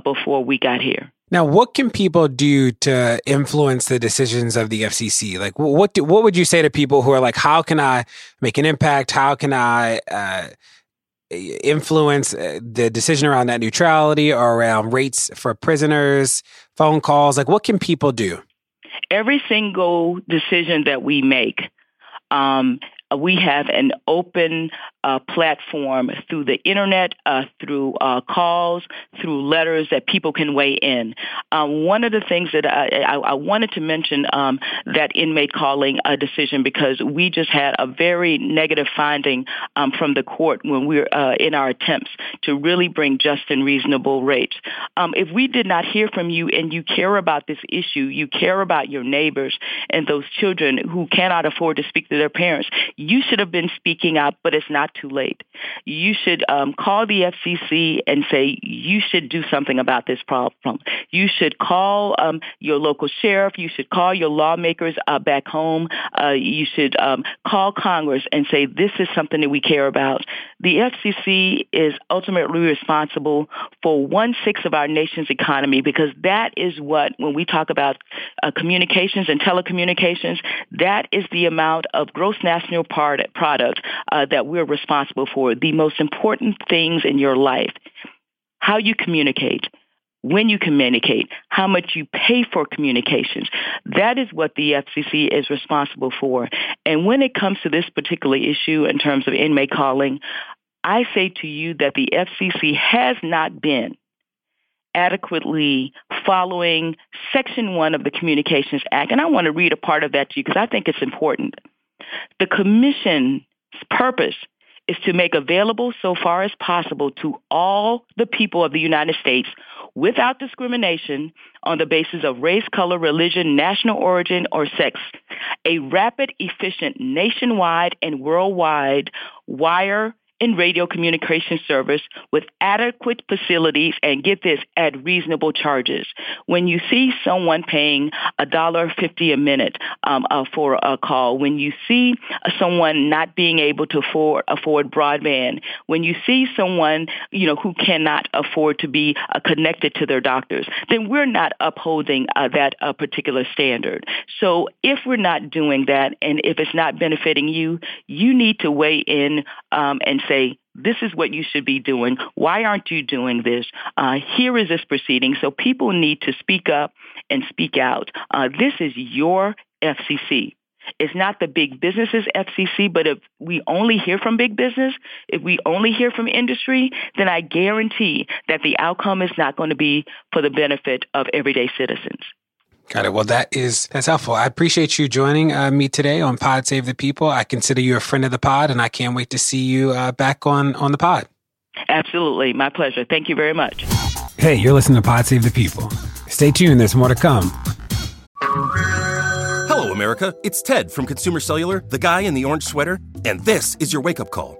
before we got here. Now, what can people do to influence the decisions of the FCC? Like, what would you say to people who are like, how can I make an impact? How can I influence the decision around net neutrality or around rates for prisoners, phone calls? Like, what can people do? Every single decision that we make, we have an open platform through the internet, through calls, through letters that people can weigh in. One of the things that I wanted to mention that inmate calling a decision, because we just had a very negative finding from the court when we were in our attempts to really bring just and reasonable rates. If we did not hear from you and you care about this issue, you care about your neighbors and those children who cannot afford to speak to their parents, you should have been speaking up, but it's not not too late. You should call the FCC and say, you should do something about this problem. You should call your local sheriff. You should call your lawmakers back home. You should call Congress and say, this is something that we care about. The FCC is ultimately responsible for 1/6 of our nation's economy, because that is what, when we talk about communications and telecommunications, that is the amount of gross national product that we're responsible for. The most important things in your life: how you communicate, when you communicate, how much you pay for communications. That is what the FCC is responsible for. And when it comes to this particular issue in terms of inmate calling, I say to you that the FCC has not been adequately following Section 1 of the Communications Act. And I want to read a part of that to you because I think it's important. The Commission's purpose is to make available, so far as possible, to all the people of the United States, without discrimination on the basis of race, color, religion, national origin, or sex, a rapid, efficient, nationwide and worldwide wire and radio communication service with adequate facilities, and get this, at reasonable charges. When you see someone paying $1.50 a minute for a call, when you see someone not being able to afford broadband, when you see someone who cannot afford to be connected to their doctors, then we're not upholding that particular standard. So if we're not doing that, and if it's not benefiting you, you need to weigh in and say, this is what you should be doing. Why aren't you doing this? Here is this proceeding. So people need to speak up and speak out. This is your FCC. It's not the big businesses FCC, but if we only hear from big business, if we only hear from industry, then I guarantee that the outcome is not going to be for the benefit of everyday citizens. Got it. Well, that's helpful. I appreciate you joining me today on Pod Save the People. I consider you a friend of the pod, and I can't wait to see you back on the pod. Absolutely. My pleasure. Thank you very much. Hey, you're listening to Pod Save the People. Stay tuned. There's more to come. Hello, America. It's Ted from Consumer Cellular, the guy in the orange sweater, and this is your wake-up call.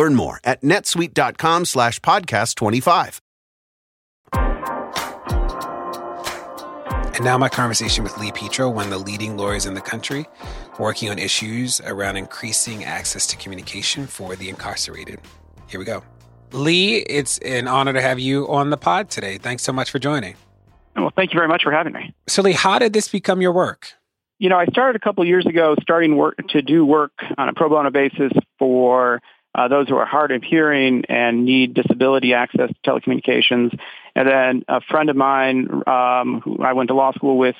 Learn more at netsuite.com/podcast25. And now my conversation with Lee Petro, one of the leading lawyers in the country, working on issues around increasing access to communication for the incarcerated. Here we go. Lee, it's an honor to have you on the pod today. Thanks so much for joining. Well, thank you very much for having me. So Lee, how did this become your work? I started a couple of years ago starting to do work on a pro bono basis for those who are hard of hearing and need disability access to telecommunications. And then a friend of mine who I went to law school with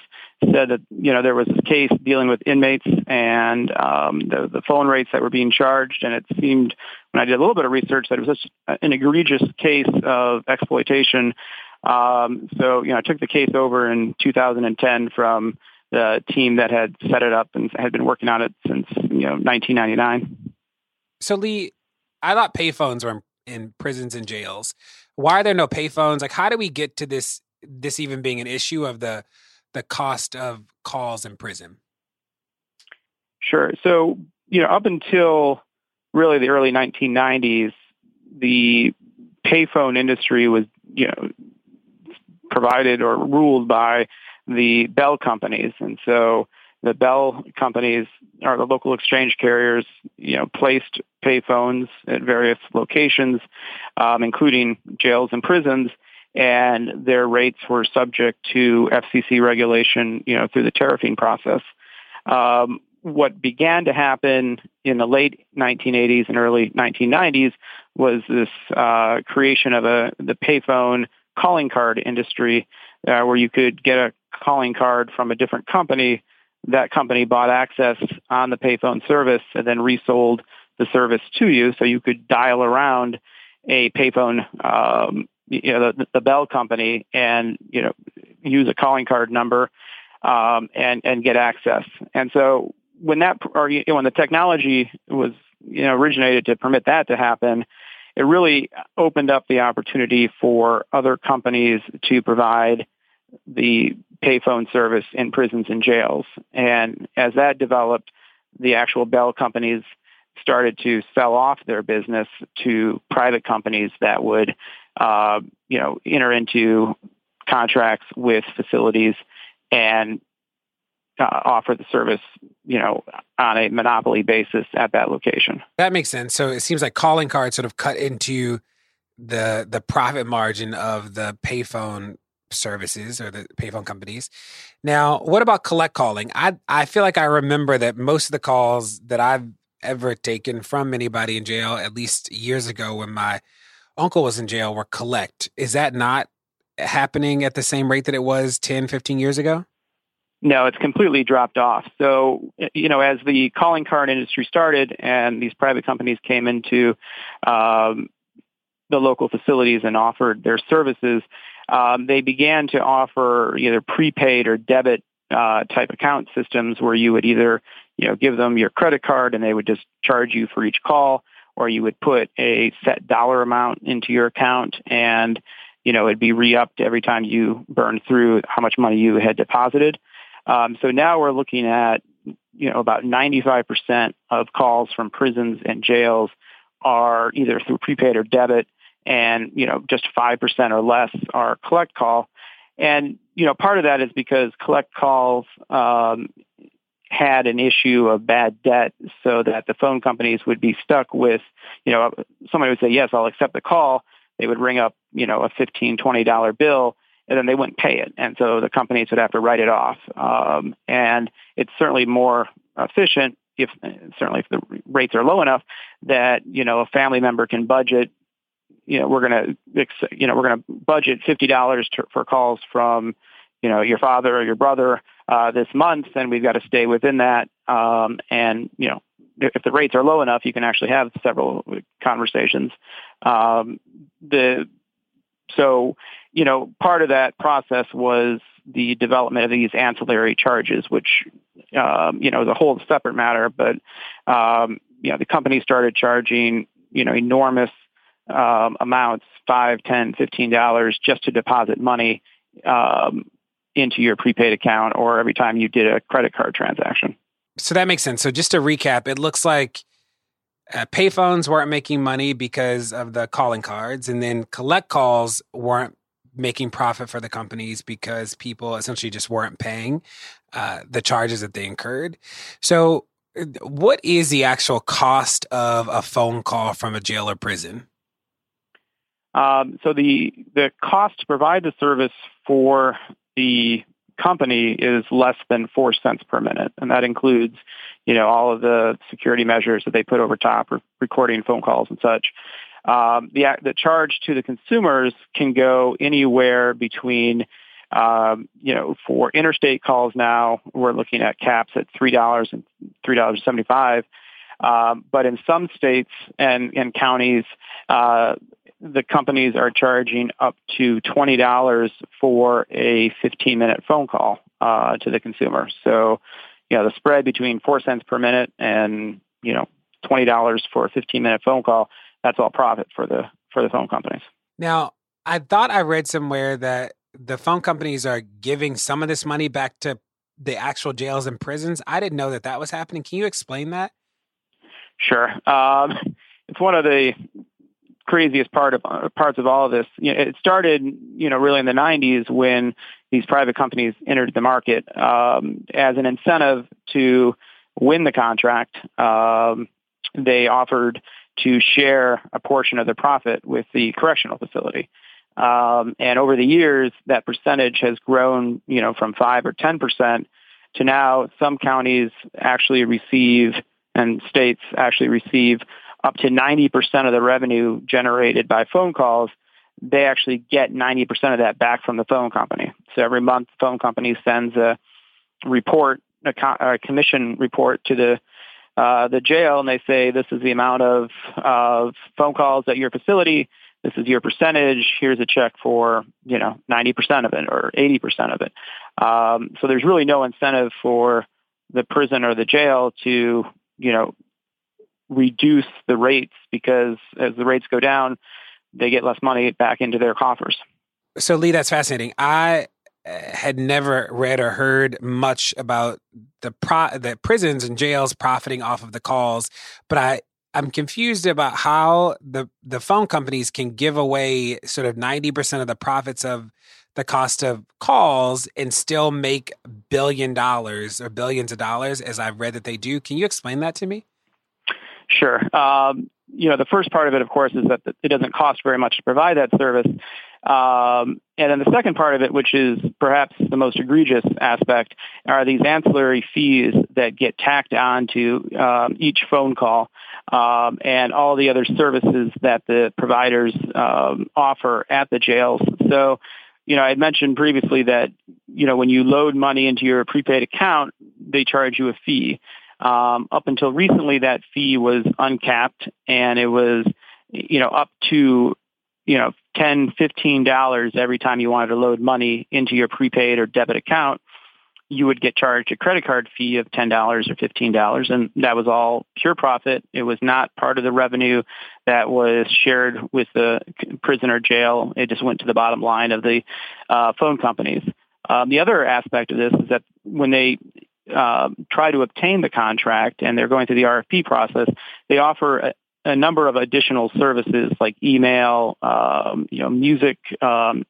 said that, there was this case dealing with inmates and the phone rates that were being charged. And it seemed, when I did a little bit of research, that it was such an egregious case of exploitation. So I took the case over in 2010 from the team that had set it up and had been working on it since, 1999. So Lee, I thought payphones were in prisons and jails. Why are there no payphones? How do we get to this even being an issue of the the cost of calls in prison? Sure. So, you know, up until really the early 1990s, the payphone industry was, you know, provided or ruled by the bell companies. And so the bell companies or the local exchange carriers, you know, placed payphones at various locations, including jails and prisons, and their rates were subject to FCC regulation, you know, through the tariffing process. What began to happen in the late 1980s and early 1990s was this creation of the payphone calling card industry, where you could get a calling card from a different company. That company bought access on the payphone service and then resold the service to you, so you could dial around a payphone, you know, the bell company, and, you know, use a calling card number and get access. And so when that, or, you know, when the technology was, you know, originated to permit that to happen, it really opened up the opportunity for other companies to provide the payphone service in prisons and jails. And as that developed, the actual bell companies started to sell off their business to private companies that would, you know, enter into contracts with facilities and offer the service, you know, on a monopoly basis at that location. That makes sense. So it seems like calling cards sort of cut into the profit margin of the payphone services or the payphone companies. Now, what about collect calling? I feel like I remember that most of the calls that I've ever taken from anybody in jail, at least years ago when my uncle was in jail, were collect. Is that not happening at the same rate that it was 10, 15 years ago? No, it's completely dropped off. So, you know, as the calling card industry started and these private companies came into the local facilities and offered their services, they began to offer either prepaid or debit type account systems where you would either, you know, give them your credit card and they would just charge you for each call, or you would put a set dollar amount into your account and, you know, it'd be re-upped every time you burned through how much money you had deposited. So now we're looking at, you know, about 95% of calls from prisons and jails are either through prepaid or debit, and, you know, just 5% or less are collect call. And, you know, part of that is because collect calls had an issue of bad debt, so that the phone companies would be stuck with, you know, somebody would say, yes, I'll accept the call. They would ring up, you know, a $15, $20 bill, and then they wouldn't pay it. And so the companies would have to write it off. And it's certainly more efficient, if certainly if the rates are low enough that, you know, a family member can budget, you know, we're going to budget $50 for calls from, you know, your father or your brother this month, and we've got to stay within that. And, you know, if the rates are low enough, you can actually have several conversations. So, you know, part of that process was the development of these ancillary charges, which, you know, is a whole separate matter. But, you know, the company started charging, you know, enormous amounts, $5, $10, $15, just to deposit money into your prepaid account or every time you did a credit card transaction. So that makes sense. So just to recap, it looks like payphones weren't making money because of the calling cards, and then collect calls weren't making profit for the companies because people essentially just weren't paying the charges that they incurred. So what is the actual cost of a phone call from a jail or prison? So the cost to provide the service for the company is less than 4 cents per minute. And that includes, you know, all of the security measures that they put over top, recording phone calls and such. The charge to the consumers can go anywhere between, you know, for interstate calls now, we're looking at caps at $3 and $3.75. But in some states and counties, the companies are charging up to $20 for a 15-minute phone call to the consumer. So, you know, the spread between 4 cents per minute and, you know, $20 for a 15-minute phone call, that's all profit for the phone companies. Now, I thought I read somewhere that the phone companies are giving some of this money back to the actual jails and prisons. I didn't know that that was happening. Can you explain that? Sure. It's one of the craziest parts of all of this. You know, it started, really in the 90s when these private companies entered the market as an incentive to win the contract. They offered to share a portion of the profit with the correctional facility. And over the years, that percentage has grown, from 5 or 10% to now some counties actually receive and states actually receive up to 90% of the revenue generated by phone calls. They actually get 90% of that back from the phone company. So every month, the phone company sends a report, a commission report to the jail, and they say, this is the amount of phone calls at your facility. This is your percentage. Here's a check for, 90% of it or 80% of it. So there's really no incentive for the prison or the jail to, reduce the rates, because as the rates go down, they get less money back into their coffers. So, Lee, that's fascinating. I had never read or heard much about the prisons and jails profiting off of the calls, but I'm confused about how the phone companies can give away sort of 90% of the profits of the cost of calls and still make billions of dollars, as I've read that they do. Can you explain that to me? Sure. The first part of it, of course, is that it doesn't cost very much to provide that service. And then the second part of it, which is perhaps the most egregious aspect, are these ancillary fees that get tacked on to each phone call and all the other services that the providers offer at the jails. So, I had mentioned previously that, when you load money into your prepaid account, they charge you a fee. Up until recently, that fee was uncapped, and it was, up to, $10, $15 every time you wanted to load money into your prepaid or debit account. You would get charged a credit card fee of $10 or $15, and that was all pure profit. It was not part of the revenue that was shared with the prison or jail. It just went to the bottom line of the phone companies. The other aspect of this is that when they try to obtain the contract and they're going through the RFP process, they offer a number of additional services like email, music,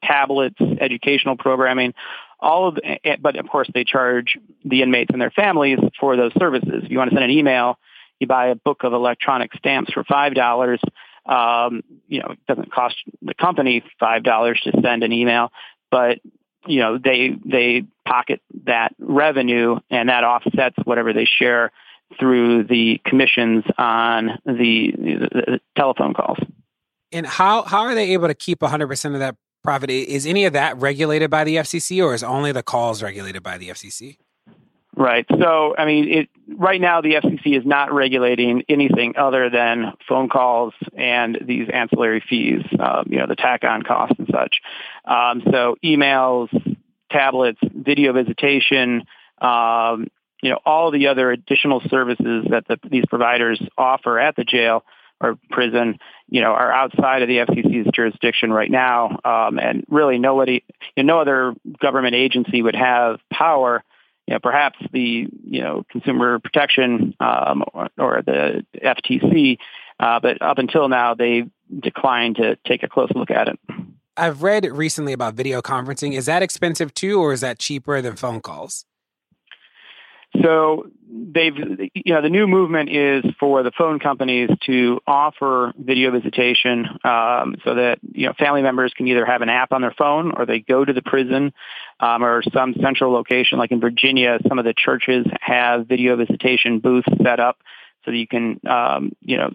tablets, educational programming, but of course they charge the inmates and their families for those services. If you want to send an email, you buy a book of electronic stamps for $5. It doesn't cost the company $5 to send an email, but they pocket that revenue, and that offsets whatever they share through the commissions on the telephone calls. And how are they able to keep 100% of that profit? Is any of that regulated by the FCC, or is only the calls regulated by the FCC? Right. So, right now the FCC is not regulating anything other than phone calls and these ancillary fees, the tack-on costs and such. So emails, tablets, video visitation, all the other additional services that these providers offer at the jail or prison, are outside of the FCC's jurisdiction right now. And really no other government agency would have power. Perhaps the, Consumer Protection or the FTC, but up until now, they declined to take a close look at it. I've read recently about video conferencing. Is that expensive too, or is that cheaper than phone calls? So the new movement is for the phone companies to offer video visitation, so that, family members can either have an app on their phone or they go to the prison, or some central location. Like in Virginia, some of the churches have video visitation booths set up so that you can,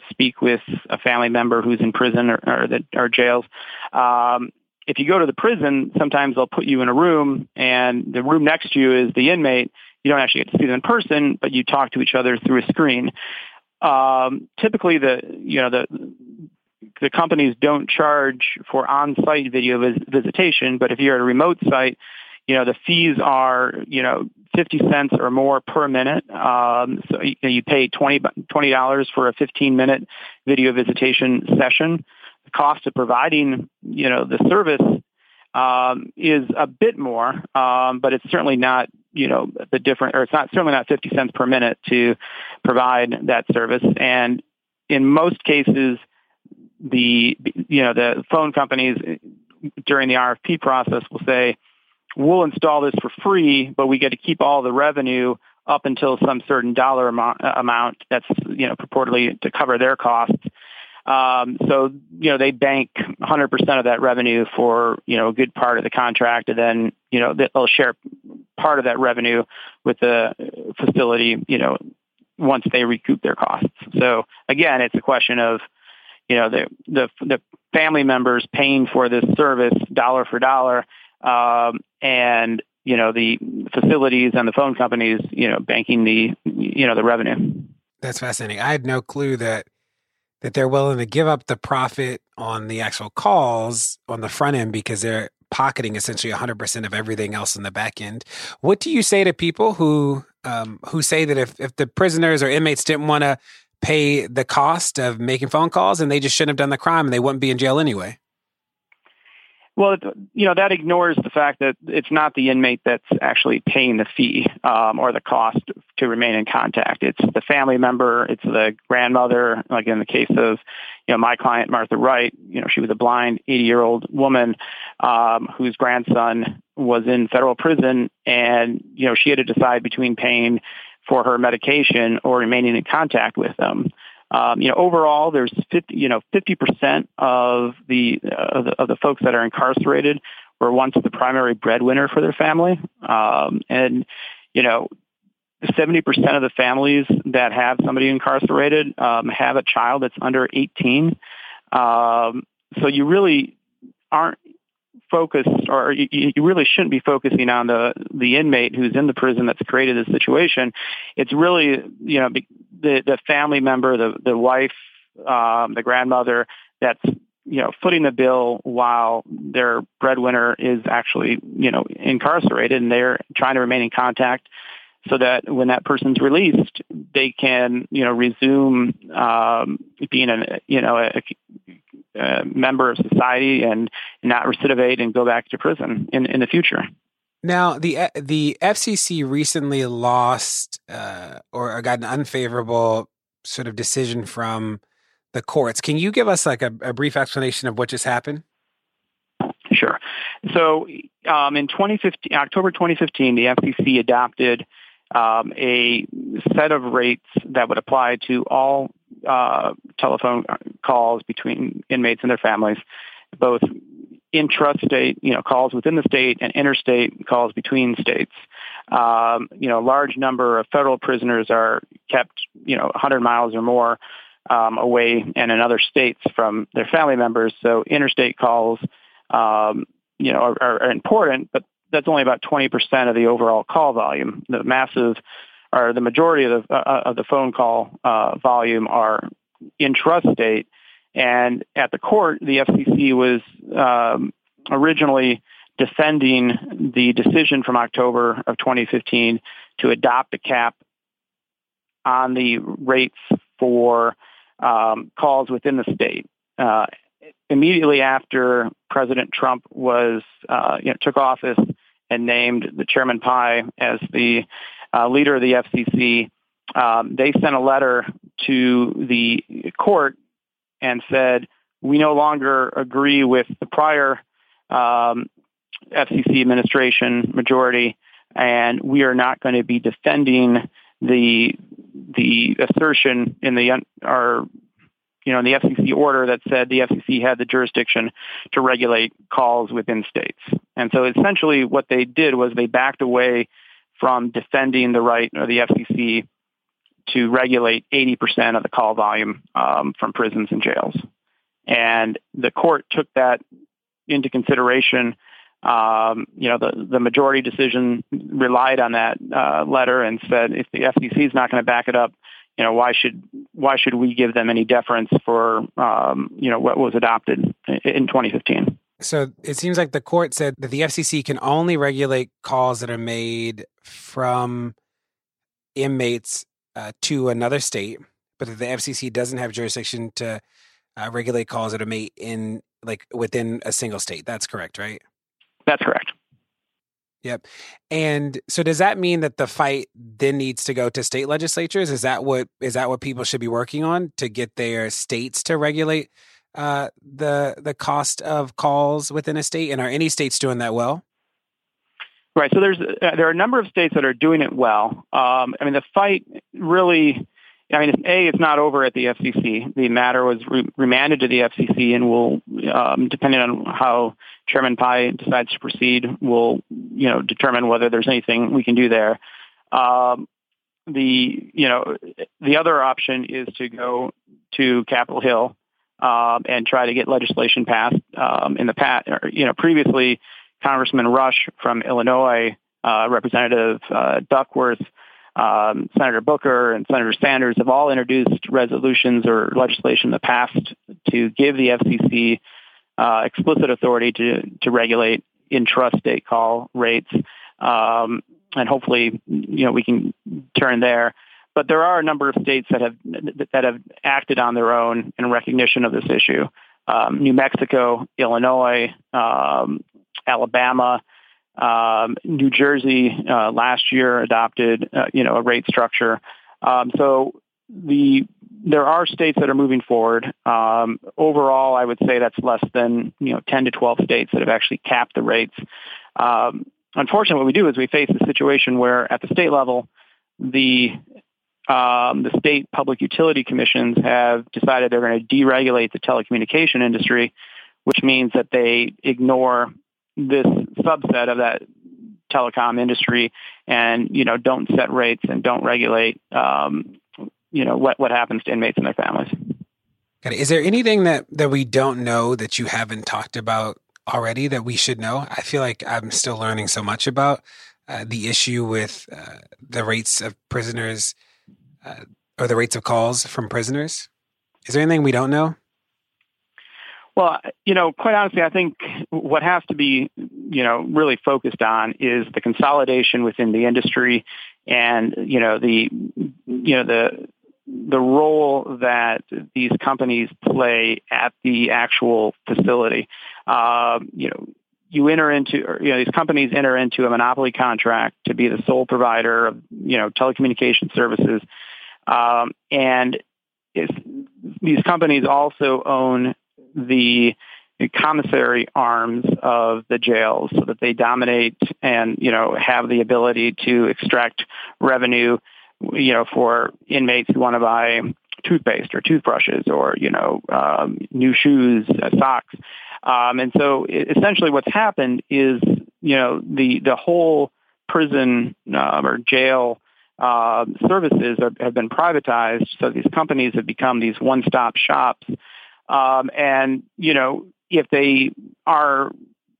speak with a family member who's in prison or jails. If you go to the prison, sometimes they'll put you in a room, and the room next to you is the inmate. You don't actually get to see them in person, but you talk to each other through a screen. Typically, the companies don't charge for on-site video visitation, but if you're at a remote site, the fees are, 50 cents or more per minute. So you pay $20 for a 15-minute video visitation session. The cost of providing, the service is a bit more, but it's certainly not, the different, or it's not, certainly not 50 cents per minute to provide that service. And in most cases, the phone companies during the RFP process will say, we'll install this for free, but we get to keep all the revenue up until some certain dollar amount that's, purportedly to cover their costs. So they bank 100% of that revenue for, a good part of the contract, and then, they'll share part of that revenue with the facility, once they recoup their costs. So again, it's a question of, the family members paying for this service dollar for dollar, and, the facilities and the phone companies, banking the, the revenue. That's fascinating. I had no clue that they're willing to give up the profit on the actual calls on the front end because they're pocketing essentially 100% of everything else in the back end. What do you say to people who say that if the prisoners or inmates didn't want to pay the cost of making phone calls and they just shouldn't have done the crime and they wouldn't be in jail anyway? Well, that ignores the fact that it's not the inmate that's actually paying the fee or the cost to remain in contact. It's the family member. It's the grandmother. Like in the case of, my client, Martha Wright, she was a blind 80-year-old woman whose grandson was in federal prison. And, she had to decide between paying for her medication or remaining in contact with them. Overall, there's 50% of the folks that are incarcerated were once the primary breadwinner for their family. 70% of the families that have somebody incarcerated have a child that's under 18. So you really aren't focused, or you really shouldn't be focusing on the inmate who's in the prison that's created this situation. It's really, the family member, the wife, the grandmother that's, footing the bill while their breadwinner is actually, incarcerated, and they're trying to remain in contact so that when that person's released, they can, resume being a member of society and not recidivate and go back to prison in the future. Now, the FCC recently lost or got an unfavorable sort of decision from the courts. Can you give us like a brief explanation of what just happened? Sure. So in October 2015, the FCC adopted a set of rates that would apply to all telephone calls between inmates and their families, both intrastate, calls within the state, and interstate calls between states. A large number of federal prisoners are kept, 100 miles or more away and in other states from their family members. So interstate calls, are important, but that's only about 20% of the overall call volume. The majority of the phone call volume are intrastate. And at the court, the FCC was originally defending the decision from October of 2015 to adopt a cap on the rates for calls within the state. Immediately after President Trump took office and named the Chairman Pai as the leader of the FCC, they sent a letter to the court and said, we no longer agree with the prior FCC administration majority, and we are not going to be defending the assertion in in the FCC order that said the FCC had the jurisdiction to regulate calls within states. And so essentially what they did was they backed away from defending the right of the FCC to regulate 80% of the call volume from prisons and jails. And the court took that into consideration. The majority decision relied on that letter and said, if the FCC is not going to back it up, why should we give them any deference for what was adopted in 2015? So it seems like the court said that the FCC can only regulate calls that are made from inmates to another state, but that the FCC doesn't have jurisdiction to regulate calls that are made within a single state. That's correct, right? That's correct. Yep. And so does that mean that the fight then needs to go to state legislatures? Is that what people should be working on to get their states to regulate the cost of calls within a state? And are any states doing that well? Right. So there are a number of states that are doing it well. The fight really, it's not over at the FCC. The matter was remanded to the FCC and will, depending on how Chairman Pai decides to proceed, will, determine whether there's anything we can do there. The other option is to go to Capitol Hill and try to get legislation passed. Previously, Congressman Rush from Illinois, Representative Duckworth, Senator Booker and Senator Sanders have all introduced resolutions or legislation in the past to give the FCC explicit authority to regulate intrastate call rates, and hopefully, we can turn there. But there are a number of states that have acted on their own in recognition of this issue: New Mexico, Illinois, Alabama. New Jersey last year adopted, a rate structure. There are states that are moving forward. Overall, I would say that's less than 10 to 12 states that have actually capped the rates. Unfortunately, what we do is we face a situation where at the state level, the state public utility commissions have decided they're going to deregulate the telecommunication industry, which means that they ignore this subset of that telecom industry and, don't set rates and don't regulate, what happens to inmates and their families. Okay. Is there anything that we don't know that you haven't talked about already that we should know? I feel like I'm still learning so much about the issue with the rates of prisoners or the rates of calls from prisoners. Is there anything we don't know? Well, quite honestly, I think what has to be, really focused on is the consolidation within the industry and, the role that these companies play at the actual facility. These companies enter into a monopoly contract to be the sole provider of, telecommunication services. These companies also own the commissary arms of the jails so that they dominate and, have the ability to extract revenue, for inmates who want to buy toothpaste or toothbrushes or, new shoes, socks. Essentially what's happened is, the whole prison or jail services have been privatized. So these companies have become these one-stop shops. If they are,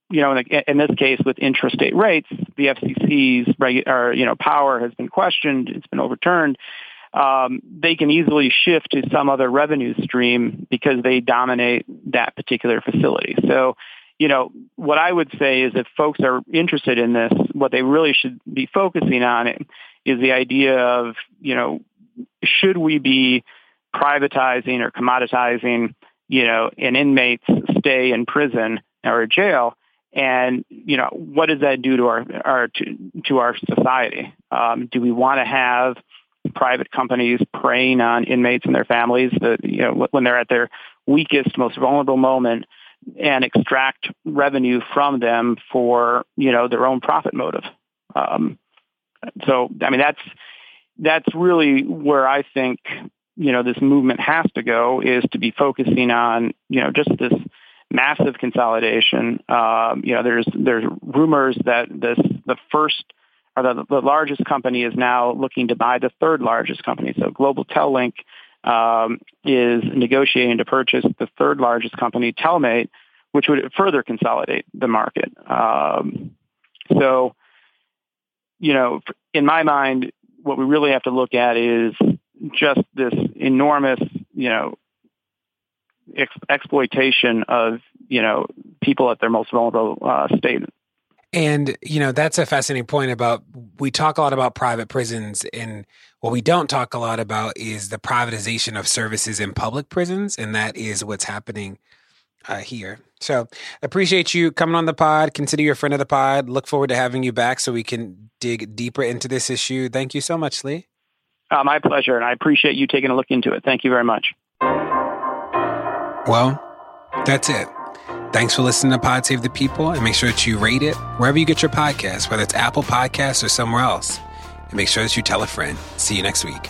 in this case with intrastate rates, the FCC's power has been questioned. It's been overturned. They can easily shift to some other revenue stream because they dominate that particular facility. So, what I would say is if folks are interested in this, what they really should be focusing on is the idea of, should we be privatizing or commoditizing an inmate's stay in prison or a jail, and what does that do to our society? Do we want to have private companies preying on inmates and their families, when they're at their weakest, most vulnerable moment, and extract revenue from them for their own profit motive? That's really where I think this movement has to go, is to be focusing on, just this massive consolidation. There's rumors that the largest company is now looking to buy the third largest company. So Global Tellink is negotiating to purchase the third largest company, Telmate, which would further consolidate the market. In my mind, what we really have to look at is just this enormous, exploitation of, people at their most vulnerable state. And, that's a fascinating point about, we talk a lot about private prisons, and what we don't talk a lot about is the privatization of services in public prisons. And that is what's happening here. So appreciate you coming on the pod. Consider you a friend of the pod. Look forward to having you back so we can dig deeper into this issue. Thank you so much, Lee. My pleasure. And I appreciate you taking a look into it. Thank you very much. Well, that's it. Thanks for listening to Pod Save the People, and make sure that you rate it wherever you get your podcast, whether it's Apple Podcasts or somewhere else. And make sure that you tell a friend. See you next week.